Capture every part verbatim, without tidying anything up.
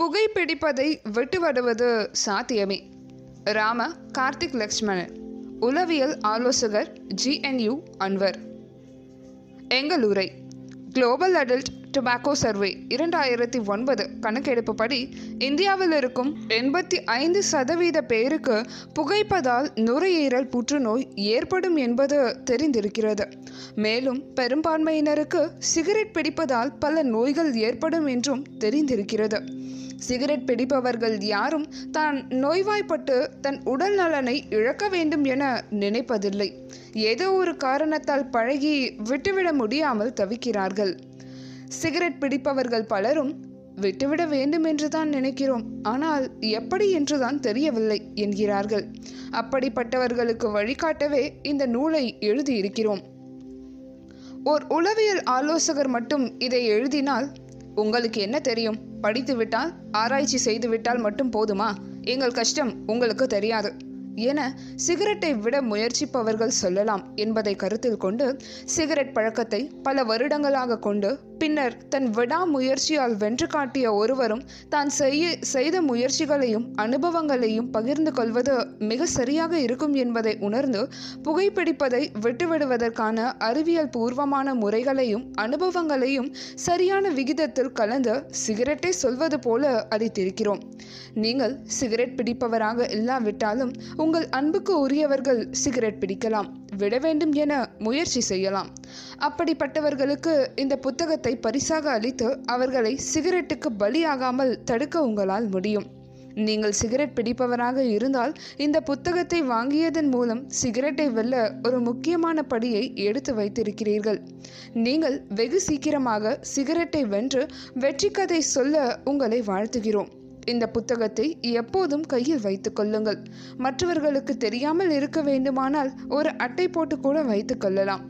புகைப்பிடிப்பதை விட்டு வருவது சாத்தியமே. ராம கார்த்திக் லட்சுமணன், உளவியல் ஆலோசகர், ஜிஎன்யூ, அன்வர். எங்கள் உரை: குளோபல் அடல்ட் டொபாக்கோ சர்வே இரண்டாயிரத்தி ஒன்பது கணக்கெடுப்புப்படி இந்தியாவில் இருக்கும் எண்பத்தி ஐந்து சதவீத பேருக்கு புகைப்பதால் நுரையீரல் புற்றுநோய் ஏற்படும் என்பது தெரிந்திருக்கிறது. மேலும் பெரும்பான்மையினருக்கு சிகரெட் பிடிப்பதால் பல நோய்கள் ஏற்படும் என்றும் தெரிந்திருக்கிறது. சிகரெட் பிடிப்பவர்கள் யாரும் தான் நோய்வாய்ப்பட்டு தன் உடல் நலனை இழக்க வேண்டும் என நினைப்பதில்லை. ஏதோ ஒரு காரணத்தால் பழகி விட்டுவிட முடியாமல் தவிக்கிறார்கள். சிகரெட் பிடிப்பவர்கள் பலரும் விட்டுவிட வேண்டும் என்றுதான் நினைக்கிறோம், ஆனால் எப்படி என்றுதான் தெரியவில்லை என்கிறார்கள். அப்படிப்பட்டவர்களுக்கு வழிகாட்டவே இந்த நூலை எழுதியிருக்கிறோம். ஓர் உளவியல் ஆலோசகர் மட்டும் இதை எழுதினால் உங்களுக்கு என்ன தெரியும்? படித்துவிட்டால், ஆராய்ச்சி செய்துவிட்டால் மட்டும் போதுமா? எங்கள் கஷ்டம் உங்களுக்கு தெரியாது என சிகரெட்டை விட முயற்சிப்பவர்கள் சொல்லலாம் என்பதை கருத்தில் கொண்டு சிகரெட் பழக்கத்தை பல வருடங்களாக கொண்டு பின்னர் தன் விடாமுயற்சியால் வென்று காட்டிய ஒருவரும் தான் செய்ய செய்த முயற்சிகளையும் அனுபவங்களையும் பகிர்ந்து கொள்வது மிக சரியாக இருக்கும் என்பதை உணர்ந்து புகைப்பிடிப்பதை விட்டுவிடுவதற்கான அறிவியல் பூர்வமான முறைகளையும் அனுபவங்களையும் சரியான விகிதத்தில் கலந்து சிகரெட்டை சொல்வது போல அறிந்திருக்கிறோம். நீங்கள் சிகரெட் பிடிப்பவராக இல்லாவிட்டாலும் உங்கள் அன்புக்கு உரியவர்கள் சிகரெட் பிடிக்கலாம், விட வேண்டும் என முயற்சி செய்யலாம். அப்படிப்பட்டவர்களுக்கு இந்த புத்தகத்தை பரிசாக அளித்து அவர்களை சிகரெட்டுக்கு பலியாகாமல் தடுக்க உங்களால் முடியும். நீங்கள் சிகரெட் பிடிப்பவராக இருந்தால் இந்த புத்தகத்தை வாங்கியதன் மூலம் சிகரெட்டை வெல்ல ஒரு முக்கியமான படியை எடுத்து வைத்திருக்கிறீர்கள். நீங்கள் வெகு சீக்கிரமாக சிகரெட்டை வென்று வெற்றி கதை சொல்ல உங்களை வாழ்த்துகிறோம். இந்த புத்தகத்தை எப்போதும் கையில் வைத்துக் கொள்ளுங்கள். மற்றவர்களுக்கு தெரியாமல் இருக்க வேண்டுமானால் ஒரு அட்டை போட்டு கூட வைத்துக் கொள்ளலாம்.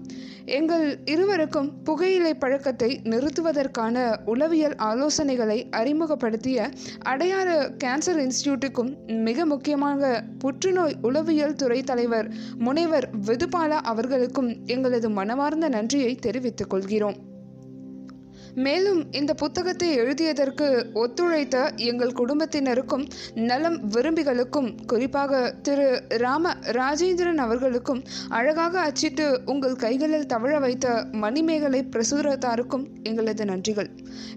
எங்கள் இருவருக்கும் புகையிலை பழக்கத்தை நிறுத்துவதற்கான உளவியல் ஆலோசனைகளை அறிமுகப்படுத்திய அடையாறு கேன்சர் இன்ஸ்டியூட்டுக்கும் மிக முக்கியமாக புற்றுநோய் உளவியல் துறை தலைவர் முனைவர் விதுபாலா அவர்களுக்கும் எங்களது மனமார்ந்த நன்றியை தெரிவித்துக் கொள்கிறோம். மேலும் இந்த புத்தகத்தை எழுதியதற்கு ஒத்துழைத்த எங்கள் குடும்பத்தினருக்கும் நலம் விரும்பிகளுக்கும், குறிப்பாக திரு ராம ராஜேந்திரன் அவர்களுக்கும், அழகாக அச்சிட்டு உங்கள் கைகளில் தவழ வைத்த மணிமேகலை பிரசுரத்தாருக்கும் எங்களது நன்றிகள்.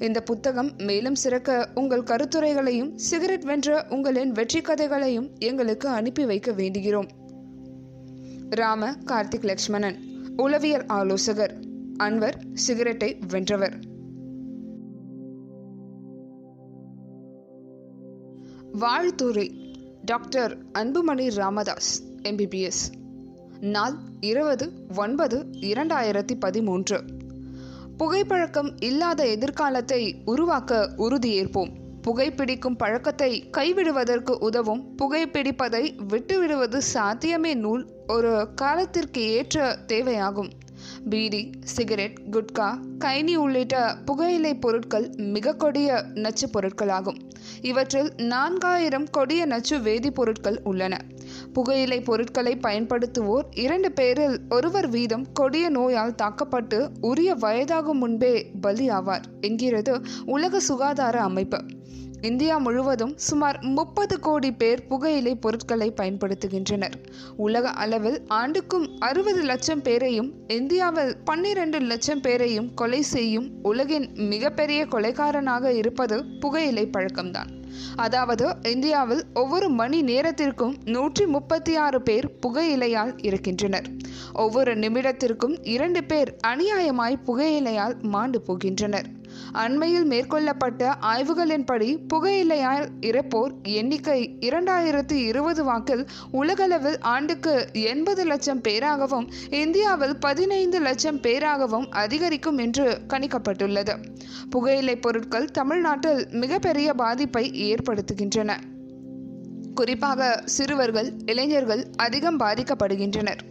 இந்த புத்தகம் மேலும் சிறக்க உங்கள் கருத்துரைகளையும் சிகரெட் வென்ற உங்களின் வெற்றி கதைகளையும் எங்களுக்கு அனுப்பி வைக்க வேண்டுகிறோம். ராம கார்த்திக் லட்சுமணன், உளவியல் ஆலோசகர். அன்வர், சிகரெட்டை வென்றவர். வாழ்த்துரை: டாக்டர் அன்புமணி ராமதாஸ், எம்பிபிஎஸ். நாள் இருபது ஒன்பது இரண்டாயிரத்தி பதிமூன்று. புகைப்பழக்கம் இல்லாத எதிர்காலத்தை உருவாக்க உறுதியேற்போம். புகைப்பிடிக்கும் பழக்கத்தை கைவிடுவதற்கு உதவும் புகைப்பிடிப்பதை விட்டுவிடுவது சாத்தியமே நூல் ஒரு காலத்திற்கு ஏற்ற தேவையாகும். பீடி, சிகரெட், குட்கா, கைனி உள்ளிட்ட புகையிலை பொருட்கள் மிக கொடிய நச்சு பொருட்களாகும். இவற்றில் நான்காயிரம் கொடிய நச்சு வேதிப்பொருட்கள் உள்ளன. புகையிலை பொருட்களை பயன்படுத்துவோர் இரண்டு பேரில் ஒருவர் வீதம் கொடிய நோயால் தாக்கப்பட்டு உரிய வயதாகும் முன்பே பலியாவார் என்கிறது உலக சுகாதார அமைப்பு. இந்தியா முழுவதும் சுமார் முப்பது கோடி பேர் புகையிலை பொருட்களை பயன்படுத்துகின்றனர். உலக அளவில் ஆண்டுக்கும் அறுபது லட்சம் பேரையும் இந்தியாவில் பன்னிரண்டு லட்சம் பேரையும் கொலை செய்யும் உலகின் மிகப்பெரிய கொலைக்காரனாக இருப்பது புகையிலை பழக்கம்தான். அதாவது இந்தியாவில் ஒவ்வொரு மணி நேரத்திற்கும் நூற்றி முப்பத்தி ஆறு பேர் புகையிலையால் இருக்கின்றனர். ஒவ்வொரு நிமிடத்திற்கும் இரண்டு பேர் அநியாயமாய் புகையிலையால் மாண்டு போகின்றனர். அண்மையில் மேற்கொள்ளப்பட்ட ஆய்வுகளின்படி புகையிலையால் இறப்போர் எண்ணிக்கை இரண்டாயிரத்தி இருபது வாக்கில் உலகளவில் ஆண்டுக்கு எண்பது லட்சம் பேராகவும் இந்தியாவில் பதினைந்து லட்சம் பேராகவும் அதிகரிக்கும் என்று கணிக்கப்பட்டுள்ளது. புகையிலை பொருட்கள் தமிழ்நாட்டில் மிகப்பெரிய பாதிப்பை ஏற்படுத்துகின்றன. குறிப்பாக சிறுவர்கள், இளைஞர்கள் அதிகம் பாதிக்கப்படுகின்றனர்.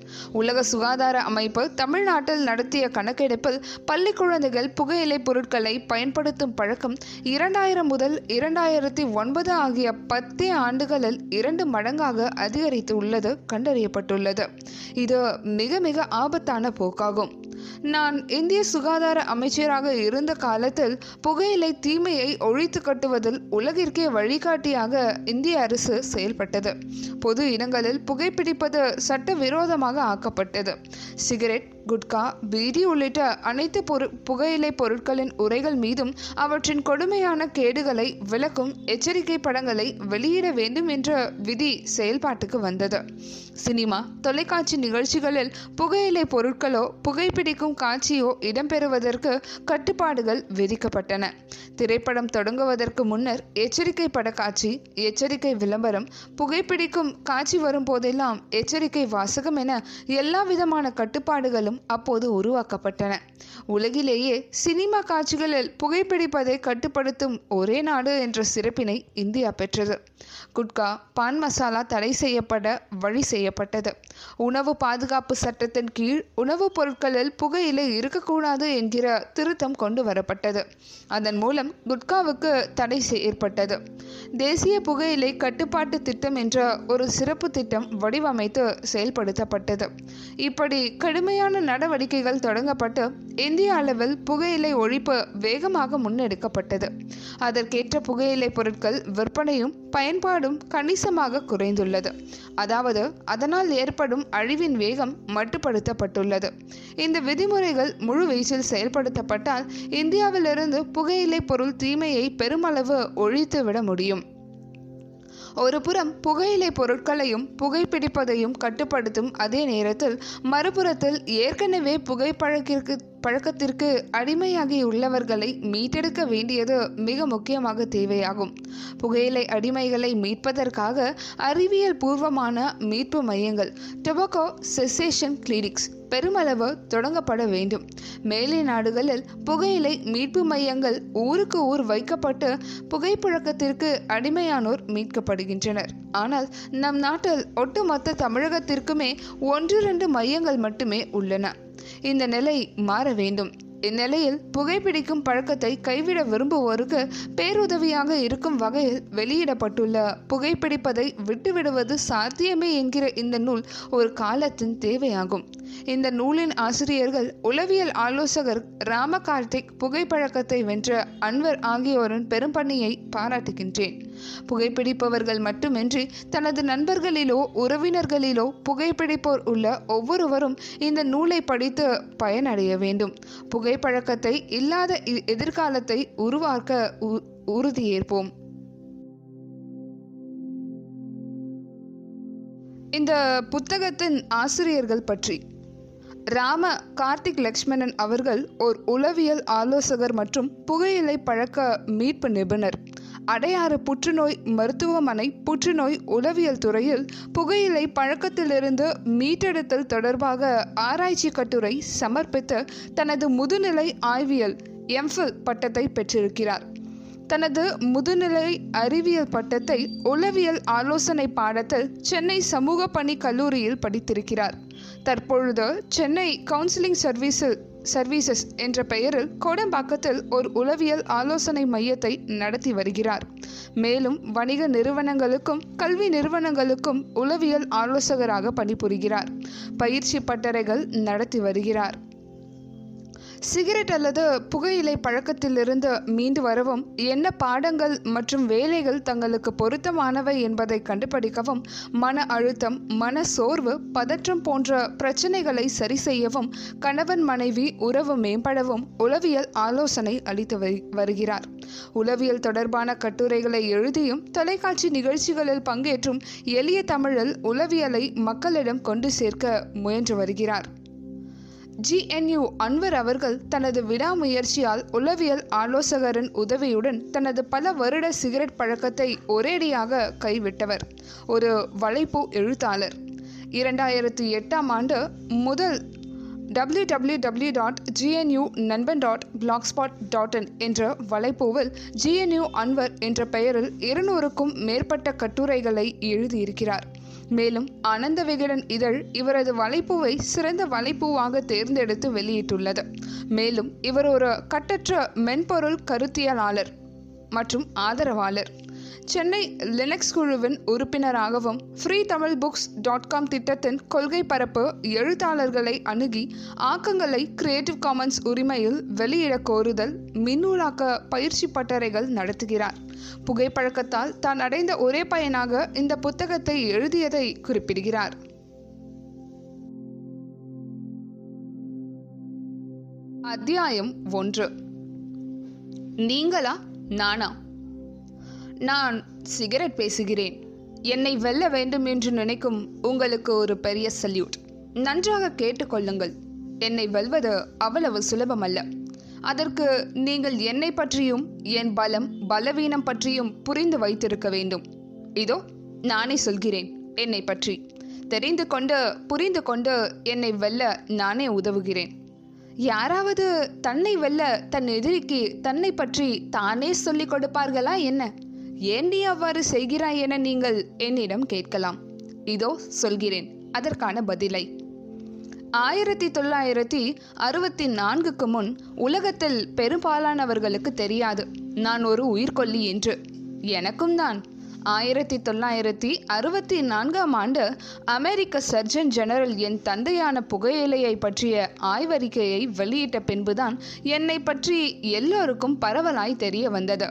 உலக சுகாதார அமைப்பு தமிழ்நாட்டில் நடத்திய கணக்கெடுப்பில் பள்ளி குழந்தைகள் புகையிலை பொருட்களை பயன்படுத்தும் பழக்கம் இரண்டாயிரம் முதல் இரண்டாயிரத்தி ஒன்பது ஆகிய பத்தே ஆண்டுகளில் இரண்டு மடங்காக அதிகரித்து உள்ளது கண்டறியப்பட்டுள்ளது. இது மிக மிக ஆபத்தான போக்காகும். நான் இந்திய சுகாதார அமைச்சராக இருந்த காலத்தில் புகையிலை தீமையை ஒழித்து கட்டுவதில் உலகிற்கே வழிகாட்டியாக இந்திய அரசு செயல்பட்டது. பொது இடங்களில் புகைப்பிடிப்பது சட்டவிரோதமாக ஆக்கப்பட்டது. சிகரெட், குட்கா, பீடி உள்ளிட்ட அனைத்து பொரு புகையிலை பொருட்களின் உரைகள் மீதும் அவற்றின் கொடுமையான கேடுகளை விளக்கும் எச்சரிக்கை படங்களை வெளியிட வேண்டும் என்ற விதி செயல்பாட்டுக்கு வந்தது. சினிமா, தொலைக்காட்சி நிகழ்ச்சிகளில் புகையிலை பொருட்களோ புகைப்பிடிக்கும் காட்சியோ இடம்பெறுவதற்கு கட்டுப்பாடுகள் விதிக்கப்பட்டன. திரைப்படம் தொடங்குவதற்கு முன்னர் எச்சரிக்கை பட காட்சி, எச்சரிக்கை விளம்பரம், புகைப்பிடிக்கும் காட்சி வரும் போதெல்லாம் எச்சரிக்கை வாசகம் என எல்லா விதமான கட்டுப்பாடுகளும் அப்போது உருவாக்கப்பட்டன. உலகிலேயே சினிமா காட்சிகளில் புகைப்பிடிப்பதை கட்டுப்படுத்தும் ஒரே நாடு என்ற சிறப்பினை இந்தியா பெற்றது. குட்கா, பான் மசாலா தடை செய்யப்பட வழி செய்யப்பட்டது. உணவு பாதுகாப்பு சட்டத்தின் கீழ் உணவுப் பொருட்களில் புகையிலை இருக்கக்கூடாது என்கிற திருத்தம் கொண்டு வரப்பட்டது. அதன் மூலம் குட்காவுக்கு தடை ஏற்பட்டது. தேசிய புகையிலை கட்டுப்பாட்டு திட்டம் என்ற ஒரு சிறப்பு திட்டம் வடிவமைத்து செயல்படுத்தப்பட்டது. இப்படி கடுமையான நடவடிக்கைகள் தொடங்கப்பட்டு இந்திய அளவில் புகையிலை ஒழிப்பு வேகமாக முன்னெடுக்கப்பட்டது. அதற்கேற்ற புகையிலை பொருட்கள் விற்பனையும் பயன்பாடும் கணிசமாக குறைந்துள்ளது. அதாவது அதனால் ஏற்படும் அழிவின் வேகம் மட்டுப்படுத்தப்பட்டுள்ளது. இந்த விதிமுறைகள் முழு வீச்சில் செயல்படுத்தப்பட்டால் இந்தியாவிலிருந்து புகையிலை பொருள் தீமையை பெருமளவு ஒழித்துவிட முடியும். ஒரு புறம் புகையிலை பொருட்களையும் புகைப்பிடிப்பதையும் கட்டுப்படுத்தும் அதே நேரத்தில் மறுபுறத்தில் ஏற்கனவே புகைப்பழக்கிற்கு பழக்கத்திற்கு அடிமையாகி உள்ளவர்களை மீட்டெடுக்க வேண்டியது மிக முக்கியமாக தேவையாகும். புகையிலை அடிமைகளை மீட்பதற்காக அறிவியல் பூர்வமான மீட்பு மையங்கள், டொபாக்கோ செசேஷன் கிளினிக்ஸ் பெருமளவு தொடங்கப்பட வேண்டும். மேலை நாடுகளில் புகையிலை மீட்பு மையங்கள் ஊருக்கு ஊர் வைக்கப்பட்டு புகைப்பழக்கத்திற்கு அடிமையானோர் மீட்கப்படுகின்றனர். ஆனால் நம் நாட்டில் ஒட்டுமொத்த தமிழகத்திற்குமே ஒன்று இரண்டு மையங்கள் மட்டுமே உள்ளன. இந்த நிலை மாற வேண்டும். இந்நிலையில் புகைப்பிடிக்கும் பழக்கத்தை கைவிட விரும்புவோருக்கு பேருதவியாக இருக்கும் வகையில் வெளியிடப்பட்டுள்ள புகைப்பிடிப்பதை விட்டுவிடுவது சாத்தியமே என்கிற இந்த நூல் ஒரு காலத்தின் தேவையாகும். இந்த நூலின் ஆசிரியர்கள் உளவியல் ஆலோசகர் ராம கார்த்திக், புகைப்பழக்கத்தை வென்ற அன்வர் ஆகியோரின் பெரும்பணியை பாராட்டுகின்றேன். புகைப்பிடிப்பவர்கள் மட்டுமின்றி தனது நண்பர்களிலோ உறவினர்களிலோ புகைப்பிடிப்போர் உள்ள ஒவ்வொருவரும் இந்த நூலை படித்து பயனடைய வேண்டும். புகைப்பழக்கத்தை இல்லாத எதிர்காலத்தை உருவாக்க உறுதியேற்போம். இந்த புத்தகத்தின் ஆசிரியர்கள் பற்றி ராம கார்த்திக் லட்சுமணன் அவர்கள் ஓர் உளவியல் ஆலோசகர் மற்றும் புகையிலை பழக்க மீட்பு நிபுணர். அடையாறு புற்றுநோய் மருத்துவமனை புற்றுநோய் உளவியல் துறையில் புகையிலை பழக்கத்திலிருந்து மீட்டெடுத்தல் தொடர்பாக ஆராய்ச்சி கட்டுரை சமர்ப்பித்து தனது முதுநிலை ஆய்வியல் எம்ஃபில் பட்டத்தை பெற்றிருக்கிறார். தனது முதுநிலை அறிவியல் பட்டத்தை உளவியல் ஆலோசனை பாடத்தில் சென்னை சமூக பணி கல்லூரியில் படித்திருக்கிறார். தற்பொழுது சென்னை கவுன்சிலிங் சர்வீசஸ் சர்வீசஸ் என்ற பெயரில் கோடம்பாக்கத்தில் ஒரு உளவியல் ஆலோசனை மையத்தை நடத்தி வருகிறார். மேலும் வணிக நிறுவனங்களுக்கும் கல்வி நிறுவனங்களுக்கும் உளவியல் ஆலோசகராக பணிபுரிகிறார். பயிற்சி பட்டறைகள் நடத்தி வருகிறார். சிகரெட் அல்லது புகையிலை பழக்கத்திலிருந்து மீண்டு வரவும் என்ன பாடங்கள் மற்றும் வேலைகள் தங்களுக்கு பொருத்தமானவை என்பதை கண்டுபிடிக்கவும், மன அழுத்தம், மன சோர்வு, பதற்றம் போன்ற பிரச்சனைகளை சரி செய்யவும், கணவன் மனைவி உறவு மேம்படவும் உளவியல் ஆலோசனை அளித்து வருகிறார். உளவியல் தொடர்பான கட்டுரைகளை எழுதியும் தொலைக்காட்சி நிகழ்ச்சிகளில் பங்கேற்றும் எளிய தமிழில் உளவியலை மக்களிடம் கொண்டு சேர்க்க முயன்று வருகிறார். ஜி என் யு அன்வர் அவர்கள் தனது விடாமுயற்சியால் உளவியல் ஆலோசகரின் உதவியுடன் தனது பல வருட சிகரெட் பழக்கத்தை ஒரேடியாக கைவிட்டவர். ஒரு வலைப்பூ எழுத்தாளர். இரண்டாயிரத்தி எட்டாம் ஆண்டு முதல் W W W dot GNU நண்பன் டாட் பிளாக்ஸ்பாட் டாட் இன் என்ற வலைப்பூவில் ஜிஎன்யூ அன்வர் என்ற பெயரில் இருநூறுக்கும் மேற்பட்ட கட்டுரைகளை எழுதியிருக்கிறார். மேலும் ஆனந்த விகடன் இதழ் இவரது வலைப்பூவை சிறந்த வலைப்பூவாக தேர்ந்தெடுத்து வெளியிட்டுள்ளது. மேலும் இவர் ஒரு கட்டற்ற மென்பொருள் கருத்தியலாளர் மற்றும் ஆதரவாளர். சென்னை லினக்ஸ் குழுவின் உறுப்பினராகவும் free Tamil books dot com திட்டத்தின் கொள்கை பரப்பு எழுத்தாளர்களை அணுகி ஆக்கங்களை கிரியேட்டிவ் காமன்ஸ் உரிமையில் வெளியிட கோருதல் மின்னூலாக்க பயிற்சி பட்டறைகள் நடத்துகிறார். புகைப்பழக்கத்தால் தான் அடைந்த ஒரே பயனாக இந்த புத்தகத்தை எழுதியதை குறிப்பிடுகிறார். அத்தியாயம் ஒன்று. நீங்களா நானா? நான் சிகரெட் பேசுகிறேன். என்னை வெல்ல வேண்டும் என்று நினைக்கும் உங்களுக்கு ஒரு பெரிய சல்யூட். நன்றாக கேட்டுக்கொள்ளுங்கள், என்னை வெல்வது அவ்வளவு சுலபமல்ல. அதற்கு நீங்கள் என்னை பற்றியும் என் பலம் பலவீனம் பற்றியும் புரிந்து வைத்திருக்க வேண்டும். இதோ நானே சொல்கிறேன் என்னை பற்றி. தெரிந்து கொண்டு புரிந்து கொண்டு என்னை வெல்ல நானே உதவுகிறேன். யாராவது தன்னை வெல்ல தன் எதிரிக்கு தன்னை பற்றி தானே சொல்லிக் கொடுப்பார்களா என்ன? ஏன் நீ அவ்வாறு செய்கிறாய் என நீங்கள் என்னிடம் கேட்கலாம். இதோ சொல்கிறேன் அதற்கான பதிலை. ஆயிரத்தி தொள்ளாயிரத்தி அறுபத்தி நான்குக்கு முன் உலகத்தில் பெரும்பாலானவர்களுக்கு தெரியாது நான் ஒரு உயிர்கொல்லி என்று. எனக்கும் தான். ஆயிரத்தி தொள்ளாயிரத்தி அறுபத்தி நான்காம் ஆண்டு அமெரிக்க சர்ஜன் ஜெனரல் என் தந்தையான புகையிலையை பற்றிய ஆய்வறிக்கையை வெளியிட்ட பின்புதான் என்னை பற்றி எல்லோருக்கும் பரவலாய் தெரிய வந்தது.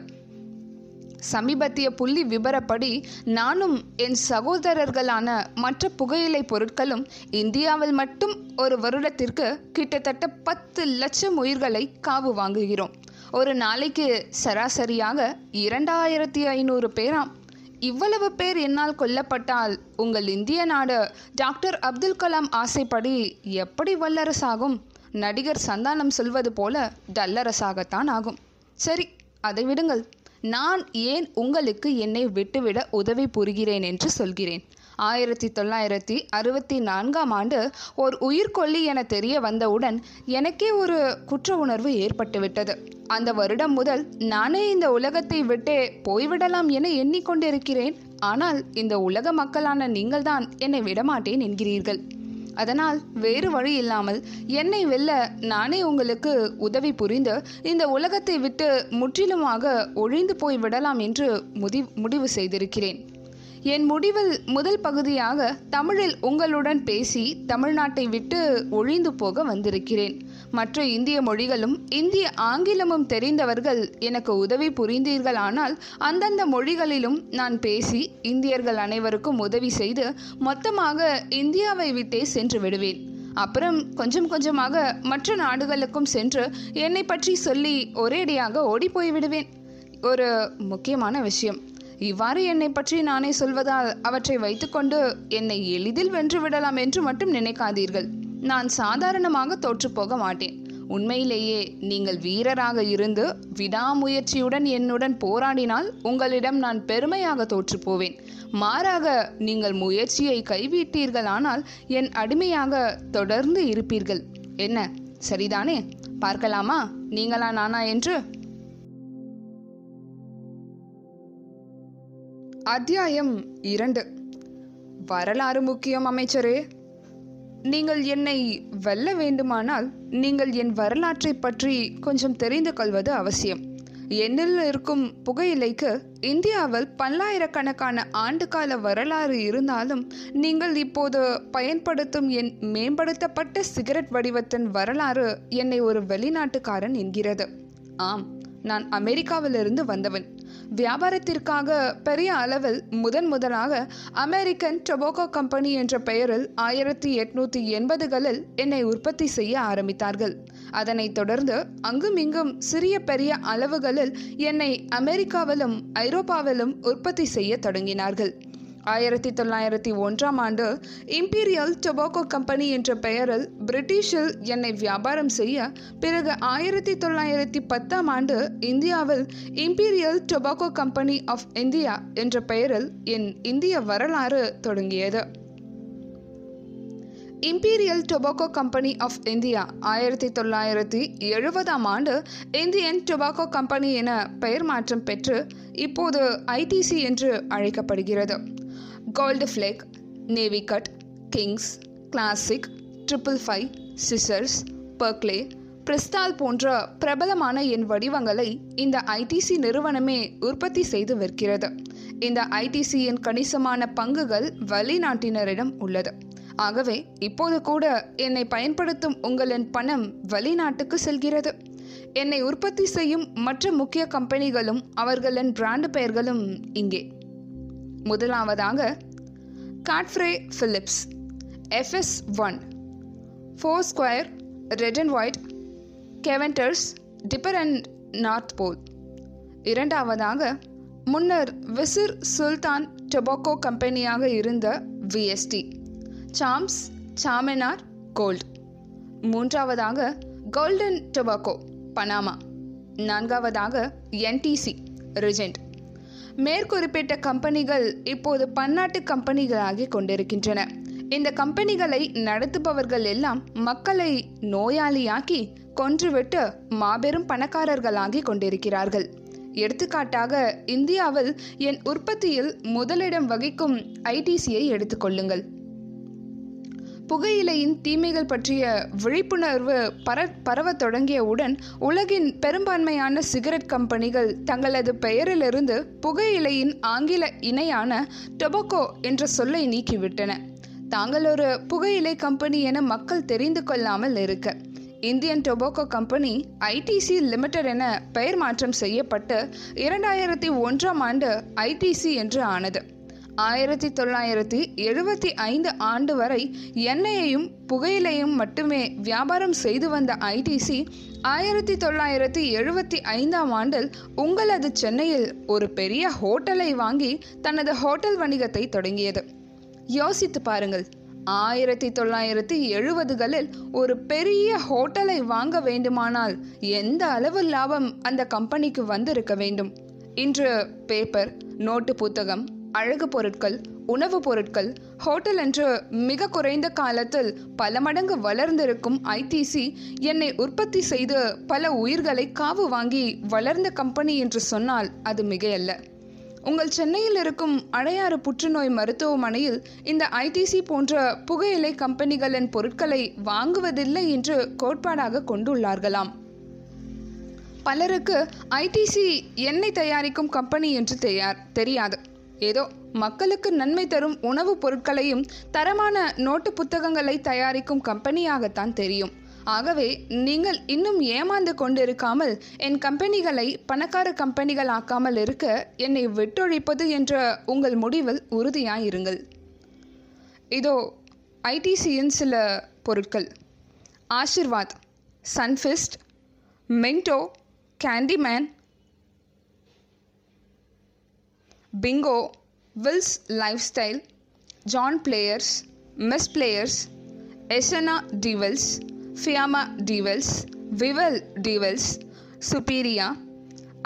சமீபத்திய புள்ளி விபரப்படி நானும் என் சகோதரர்களான மற்ற புகையிலை பொருட்களும் இந்தியாவில் மட்டும் ஒரு வருடத்திற்கு கிட்டத்தட்ட பத்து லட்சம் உயிர்களை காவு வாங்குகிறோம். ஒரு நாளைக்கு சராசரியாக இரண்டாயிரத்தி ஐநூறு பேராம். இவ்வளவு பேர் என்னால் கொல்லப்பட்டால் உங்கள் இந்திய நாடு டாக்டர் அப்துல் கலாம் ஆசைப்படி எப்படி வல்லரசாகும்? நடிகர் சந்தானம் சொல்வது போல டல்லரசாகத்தான் ஆகும். சரி, அதை விடுங்கள். நான் ஏன் உங்களுக்கு என்னை விட்டுவிட உதவி புரிகிறேன் என்று சொல்கிறேன். ஆயிரத்தி தொள்ளாயிரத்தி அறுபத்தி நான்காம் ஆண்டு ஓர் உயிர்கொல்லி என தெரிய வந்தவுடன் எனக்கே ஒரு குற்ற உணர்வு ஏற்பட்டுவிட்டது. அந்த வருடம் முதல் நானே இந்த உலகத்தை விட்டே போய்விடலாம் என எண்ணிக்கொண்டிருக்கிறேன். ஆனால் இந்த உலக மக்களான நீங்கள்தான் என்னை விடமாட்டேன் என்கிறீர்கள். அதனால் வேறு வழி இல்லாமல் என்னை வெல்ல நானே உங்களுக்கு உதவி புரிந்து இந்த உலகத்தை விட்டு முற்றிலுமாக ஒழிந்து போய் விடலாம் என்று முடி முடிவு செய்திருக்கிறேன். என் முடிவில் முதல் பகுதியாக தமிழில் உங்களுடன் பேசி தமிழ்நாட்டை விட்டு ஒழிந்து போக வந்திருக்கிறேன். மற்ற இந்திய மொழிகளும் இந்திய ஆங்கிலமும் தெரிந்தவர்கள் எனக்கு உதவி புரிந்தீர்கள். ஆனால் அந்தந்த மொழிகளிலும் நான் பேசி இந்தியர்கள் அனைவருக்கும் உதவி செய்து மொத்தமாக இந்தியாவை விட்டே சென்று விடுவேன். அப்புறம் கொஞ்சம் கொஞ்சமாக மற்ற நாடுகளுக்கும் சென்று என்னை பற்றி சொல்லி ஒரேடியாக ஓடிப்போய் விடுவேன். ஒரு முக்கியமான விஷயம், இவ்வாறு என்னை பற்றி நானே சொல்வதால் அவற்றை வைத்துக்கொண்டு என்னை எளிதில் வென்றுவிடலாம் என்று மட்டும் நினைக்காதீர்கள். நான் சாதாரணமாக தோற்றுப்போக மாட்டேன். உண்மையிலேயே நீங்கள் வீரராக இருந்து விடாமுயற்சியுடன் என்னுடன் போராடினால் உங்களிடம் நான் பெருமையாக தோற்று போவேன். மாறாக நீங்கள் முயற்சியை கைவிட்டீர்களானால் என் அடிமையாக தொடர்ந்து இருப்பீர்கள். என்ன சரிதானே? பார்க்கலாமா நீங்களா நானா என்று? அத்தியாயம் இரண்டு. வரலாறு முக்கியம் அமைச்சரே. நீங்கள் என்னை வெல்ல வேண்டுமானால் நீங்கள் என் வரலாற்றை பற்றி கொஞ்சம் தெரிந்து கொள்வது அவசியம். என்னில் இருக்கும் புகையிலைக்கு இந்தியாவில் பல்லாயிரக்கணக்கான ஆண்டுகால வரலாறு இருந்தாலும் நீங்கள் இப்போது பயன்படுத்தும் என் மேம்படுத்தப்பட்ட சிகரெட் வடிவத்தின் வரலாறு என்னை ஒரு வெளிநாட்டுக்காரன் என்கிறது. ஆம், நான் அமெரிக்காவிலிருந்து வந்தவன். வியாபாரத்திற்காக பெரிய அளவில் முதன் முதலாக அமெரிக்கன் டொபாக்கோ கம்பெனி என்ற பெயரில் ஆயிரத்தி எட்நூத்தி எண்பதுகளில் என்னை உற்பத்தி செய்ய ஆரம்பித்தார்கள். அதனைத் தொடர்ந்து அங்குமிங்கும் சிறிய பெரிய அளவுகளில் என்னை அமெரிக்காவிலும் ஐரோப்பாவிலும் உற்பத்தி செய்ய தொடங்கினார்கள். ஆயிரத்தி தொள்ளாயிரத்தி ஒன்றாம் ஆண்டு இம்பீரியல் டொபாக்கோ கம்பெனி என்ற பெயரில் பிரிட்டிஷில் என்னை வியாபாரம் செய்ய, பிறகு ஆயிரத்தி தொள்ளாயிரத்தி பத்தாம் ஆண்டு இந்தியாவில் imperial tobacco company of India என்ற பெயரில் என் இந்திய வரலாறு தொடங்கியது. Imperial tobacco company of India ஆயிரத்தி தொள்ளாயிரத்தி எழுபதாம் ஆண்டு இந்தியன் டொபாக்கோ கம்பெனி என பெயர் மாற்றம் பெற்று இப்போது ஐடிசி என்று அழைக்கப்படுகிறது. Gold Flake, Navy Cut, Kings, Classic, triple five, Scissors, Berkeley, Bristol போன்ற பிரபலமான என் வடிவங்களை இந்த ஐடிசி நிறுவனமே உற்பத்தி செய்து விற்கிறது. இந்த ஐடிசியின் கணிசமான பங்குகள் வெளிநாட்டினரிடம் உள்ளது. ஆகவே இப்போது கூட என்னை பயன்படுத்தும் உங்களின் பணம் வெளிநாட்டுக்கு செல்கிறது. என்னை உற்பத்தி செய்யும் மற்ற முக்கிய கம்பெனிகளும் அவர்களின் பிராண்ட் பெயர்களும் இங்கே. முதலாவதாக Godfrey Phillips, FS one, Four Square, Red and White, கெவென்டர்ஸ், Tipper and North Pole. இரண்டாவதாக முன்னர் விசிர் சுல்தான் டொபாக்கோ கம்பெனியாக இருந்த விஎஸ்டி, சாம்ஸ், சாமனார் கோல்ட். மூன்றாவதாக கோல்டன் டொபாக்கோ பனாமா. நான்காவதாக என்டிசி ரிஜெண்ட். மேற்குறிப்பிட்ட கம்பெனிகள் இப்போது பன்னாட்டு கம்பெனிகளாகி கொண்டிருக்கின்றன. இந்த கம்பெனிகளை நடத்துபவர்கள் எல்லாம் மக்களை நோயாளியாக்கி கொன்றுவிட்டு மாபெரும் பணக்காரர்களாகி கொண்டிருக்கிறார்கள். எடுத்துக்காட்டாக இந்தியாவில் என் உற்பத்தியில் முதலிடம் வகிக்கும் ஐடிசியை எடுத்துக்கொள்ளுங்கள். புகையிலையின் தீமைகள் பற்றிய விழிப்புணர்வு பர பரவத் தொடங்கியவுடன் உலகின் பெரும்பான்மையான சிகரெட் கம்பெனிகள் தங்களது பெயரிலிருந்து புகையிலையின் ஆங்கில இணையான டொபாக்கோ என்ற சொல்லை நீக்கிவிட்டன. தாங்கள் ஒரு புகையிலை கம்பெனி என மக்கள் தெரிந்து கொள்ளாமல் இருக்க Indian tobacco company ITC limited என பெயர் மாற்றம் செய்யப்பட்டு இரண்டாயிரத்தி ஒன்றாம் ஆண்டு ஐடிசி என்று ஆனது. ஆயிரத்தி தொள்ளாயிரத்தி எழுபத்தி ஐந்து ஆண்டு வரை எண்ணெயையும் புகையிலையும் மட்டுமே வியாபாரம் செய்து வந்த ஐடிசி ஆயிரத்தி தொள்ளாயிரத்தி எழுபத்தி ஐந்தாம் ஆண்டில் உங்களது சென்னையில் ஒரு பெரிய ஹோட்டலை வாங்கி தனது ஹோட்டல் வணிகத்தை தொடங்கியது. யோசித்து பாருங்கள், ஆயிரத்தி தொள்ளாயிரத்தி எழுபதுகளில் ஒரு பெரிய ஹோட்டலை வாங்க வேண்டுமானால் எந்த அளவு லாபம் அந்த கம்பெனிக்கு வந்திருக்க வேண்டும். இன்று பேப்பர், நோட்டு புத்தகம், அழகு பொருட்கள், உணவுப் பொருட்கள், ஹோட்டல் என்று மிக குறைந்த காலத்தில் பல மடங்கு வளர்ந்திருக்கும் ஐடிசி என்னை உற்பத்தி செய்து பல உயிர்களை காவு வாங்கி வளர்ந்த கம்பெனி என்று சொன்னால் அது மிகையல்ல. உங்கள் சென்னையில் இருக்கும் அடையாறு புற்றுநோய் மருத்துவமனையில் இந்த ஐடிசி போன்ற புகையிலை கம்பெனிகளின் பொருட்களை வாங்குவதில்லை என்று கோட்பாடாக கொண்டுள்ளார்களாம். பலருக்கு ஐடிசி எண்ணெய் தயாரிக்கும் கம்பெனி என்று தெரியாது. ஏதோ மக்களுக்கு நன்மை தரும் உணவுப் பொருட்களையும் தரமான நோட்டு புத்தகங்களை தயாரிக்கும் கம்பெனியாகத்தான் தெரியும். ஆகவே நீங்கள் இன்னும் ஏமாந்து கொண்டிருக்காமல் என் கம்பெனிகளை பணக்கார கம்பெனிகள் ஆக்காமல் இருக்க என்னை விட்டொழிப்பது என்ற உங்கள் முடிவில் உறுதியாயிருங்கள். இதோ ஐடிசியின் சில பொருட்கள்: Aashirvaad, Sunfeast, Minto, Candyman, Bingo, Wills life style, John Players, Miss Players, Essenza டிவெல்ஸ், Fiama டிவெல்ஸ், Vivel டிவெல்ஸ், Superia,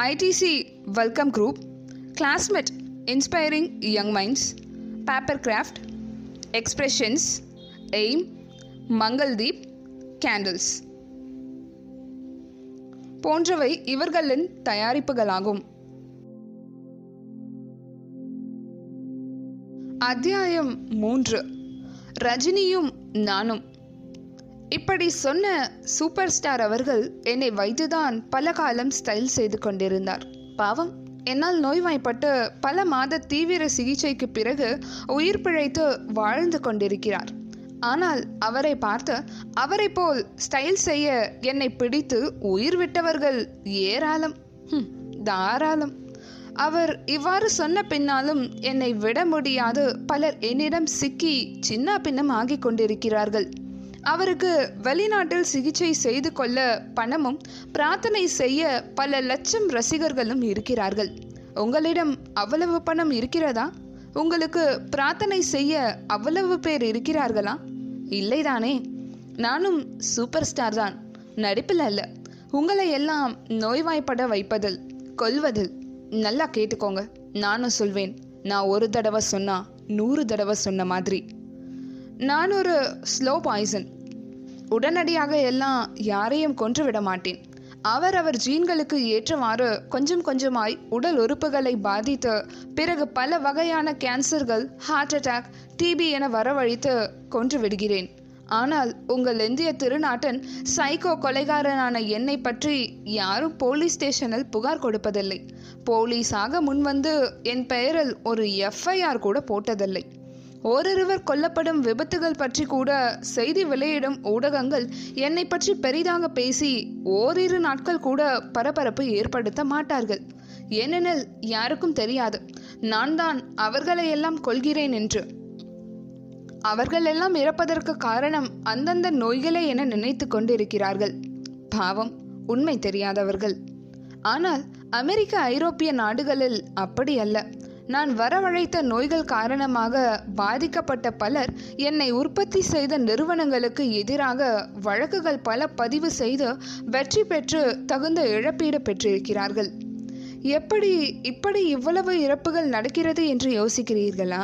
ITC Welcome group, Classmate inspiring young minds, paper craft, expressions, aim, Mangaldeep, candles போன்றவை இவர்களின் தயாரிப்புகளாகும். அத்தியாயம் மூன்று. ரஜினியும் நானும். இப்படி சொன்ன சூப்பர் ஸ்டார் அவர்கள் என்னை வைத்துதான் பல காலம் ஸ்டைல் செய்து கொண்டிருந்தார். பாவம், என்னால் நோய்வாய்ப்பட்டு பல மாத தீவிர சிகிச்சைக்கு பிறகு உயிர் பிழைத்து வாழ்ந்து கொண்டிருக்கிறார். ஆனால் அவரை பார்த்து அவரை போல் ஸ்டைல் செய்ய என்னை பிடித்து உயிர் விட்டவர்கள் ஏராளம், தாராளம். அவர் இவ்வாறு சொன்ன பின்னாலும் என்னை விட முடியாது பலர் என்னிடம் சிக்கி சின்ன பின்னம் ஆகி கொண்டிருக்கிறார்கள். அவருக்கு வெளிநாட்டில் சிகிச்சை செய்து கொள்ள பணமும் பிரார்த்தனை செய்ய பல லட்சம் ரசிகர்களும் இருக்கிறார்கள். உங்களிடம் அவ்வளவு பணம் இருக்கிறதா? உங்களுக்கு பிரார்த்தனை செய்ய அவ்வளவு பேர் இருக்கிறார்களா? இல்லைதானே. நானும் சூப்பர் ஸ்டார் தான், நடிப்பில் அல்ல. உங்களை எல்லாம் நோய்வாய்ப்பட வைப்பதில், கொல்வதில். நல்லா கேட்டுக்கோங்க, நானும் சொல்வேன். நான் ஒரு தடவை சொன்னா நூறு தடவை சொன்ன மாதிரி. நான் ஒரு ஸ்லோ பாய்சன். உடனடியாக எல்லாம் யாரையும் கொன்று விட மாட்டேன். அவர் அவர் ஜீன்களுக்கு ஏற்றவாறு கொஞ்சம் கொஞ்சமாய் உடல் உறுப்புகளை பாதித்து பிறகு பல வகையான கேன்சர்கள், ஹார்ட் அட்டாக், டிபி என வரவழைத்து கொன்று விடுகிறேன். ஆனால் உங்கள் இந்திய திருநாட்டன் சைக்கோ கொலைகாரனான என்னை பற்றி யாரும் போலீஸ் ஸ்டேஷனில் புகார் கொடுப்பதில்லை. போலீஸாக முன்வந்து என் பெயரில் ஒரு எஃப்ஐஆர் கூட போட்டதில்லை. ஓரிருவர் கொல்லப்படும் விபத்துகள் பற்றி கூட செய்தி வெளியிடும் ஊடகங்கள் என்னை பற்றி பெரிதாக பேசி ஓரிரு நாட்கள் கூட பரபரப்பு ஏற்படுத்த மாட்டார்கள். ஏனெனில் யாருக்கும் தெரியாது நான் தான் அவர்களையெல்லாம் கொள்கிறேன் என்று. அவர்களெல்லாம் இறப்பதற்கு காரணம் அந்தந்த நோய்களே என நினைத்து கொண்டிருக்கிறார்கள். பாவம், உண்மை தெரியாதவர்கள். ஆனால் அமெரிக்க ஐரோப்பிய நாடுகளில் அப்படி அல்ல. நான் வரவழைத்த நோய்கள் காரணமாக பாதிக்கப்பட்ட பலர் என்னை உற்பத்தி செய்த நிறுவனங்களுக்கு எதிராக வழக்குகள் பல பதிவு செய்து வெற்றி பெற்று தகுந்த இழப்பீடு பெற்றிருக்கிறார்கள். எப்படி இப்படி இவ்வளவு இறப்புகள் நடக்கிறது என்று யோசிக்கிறீர்களா?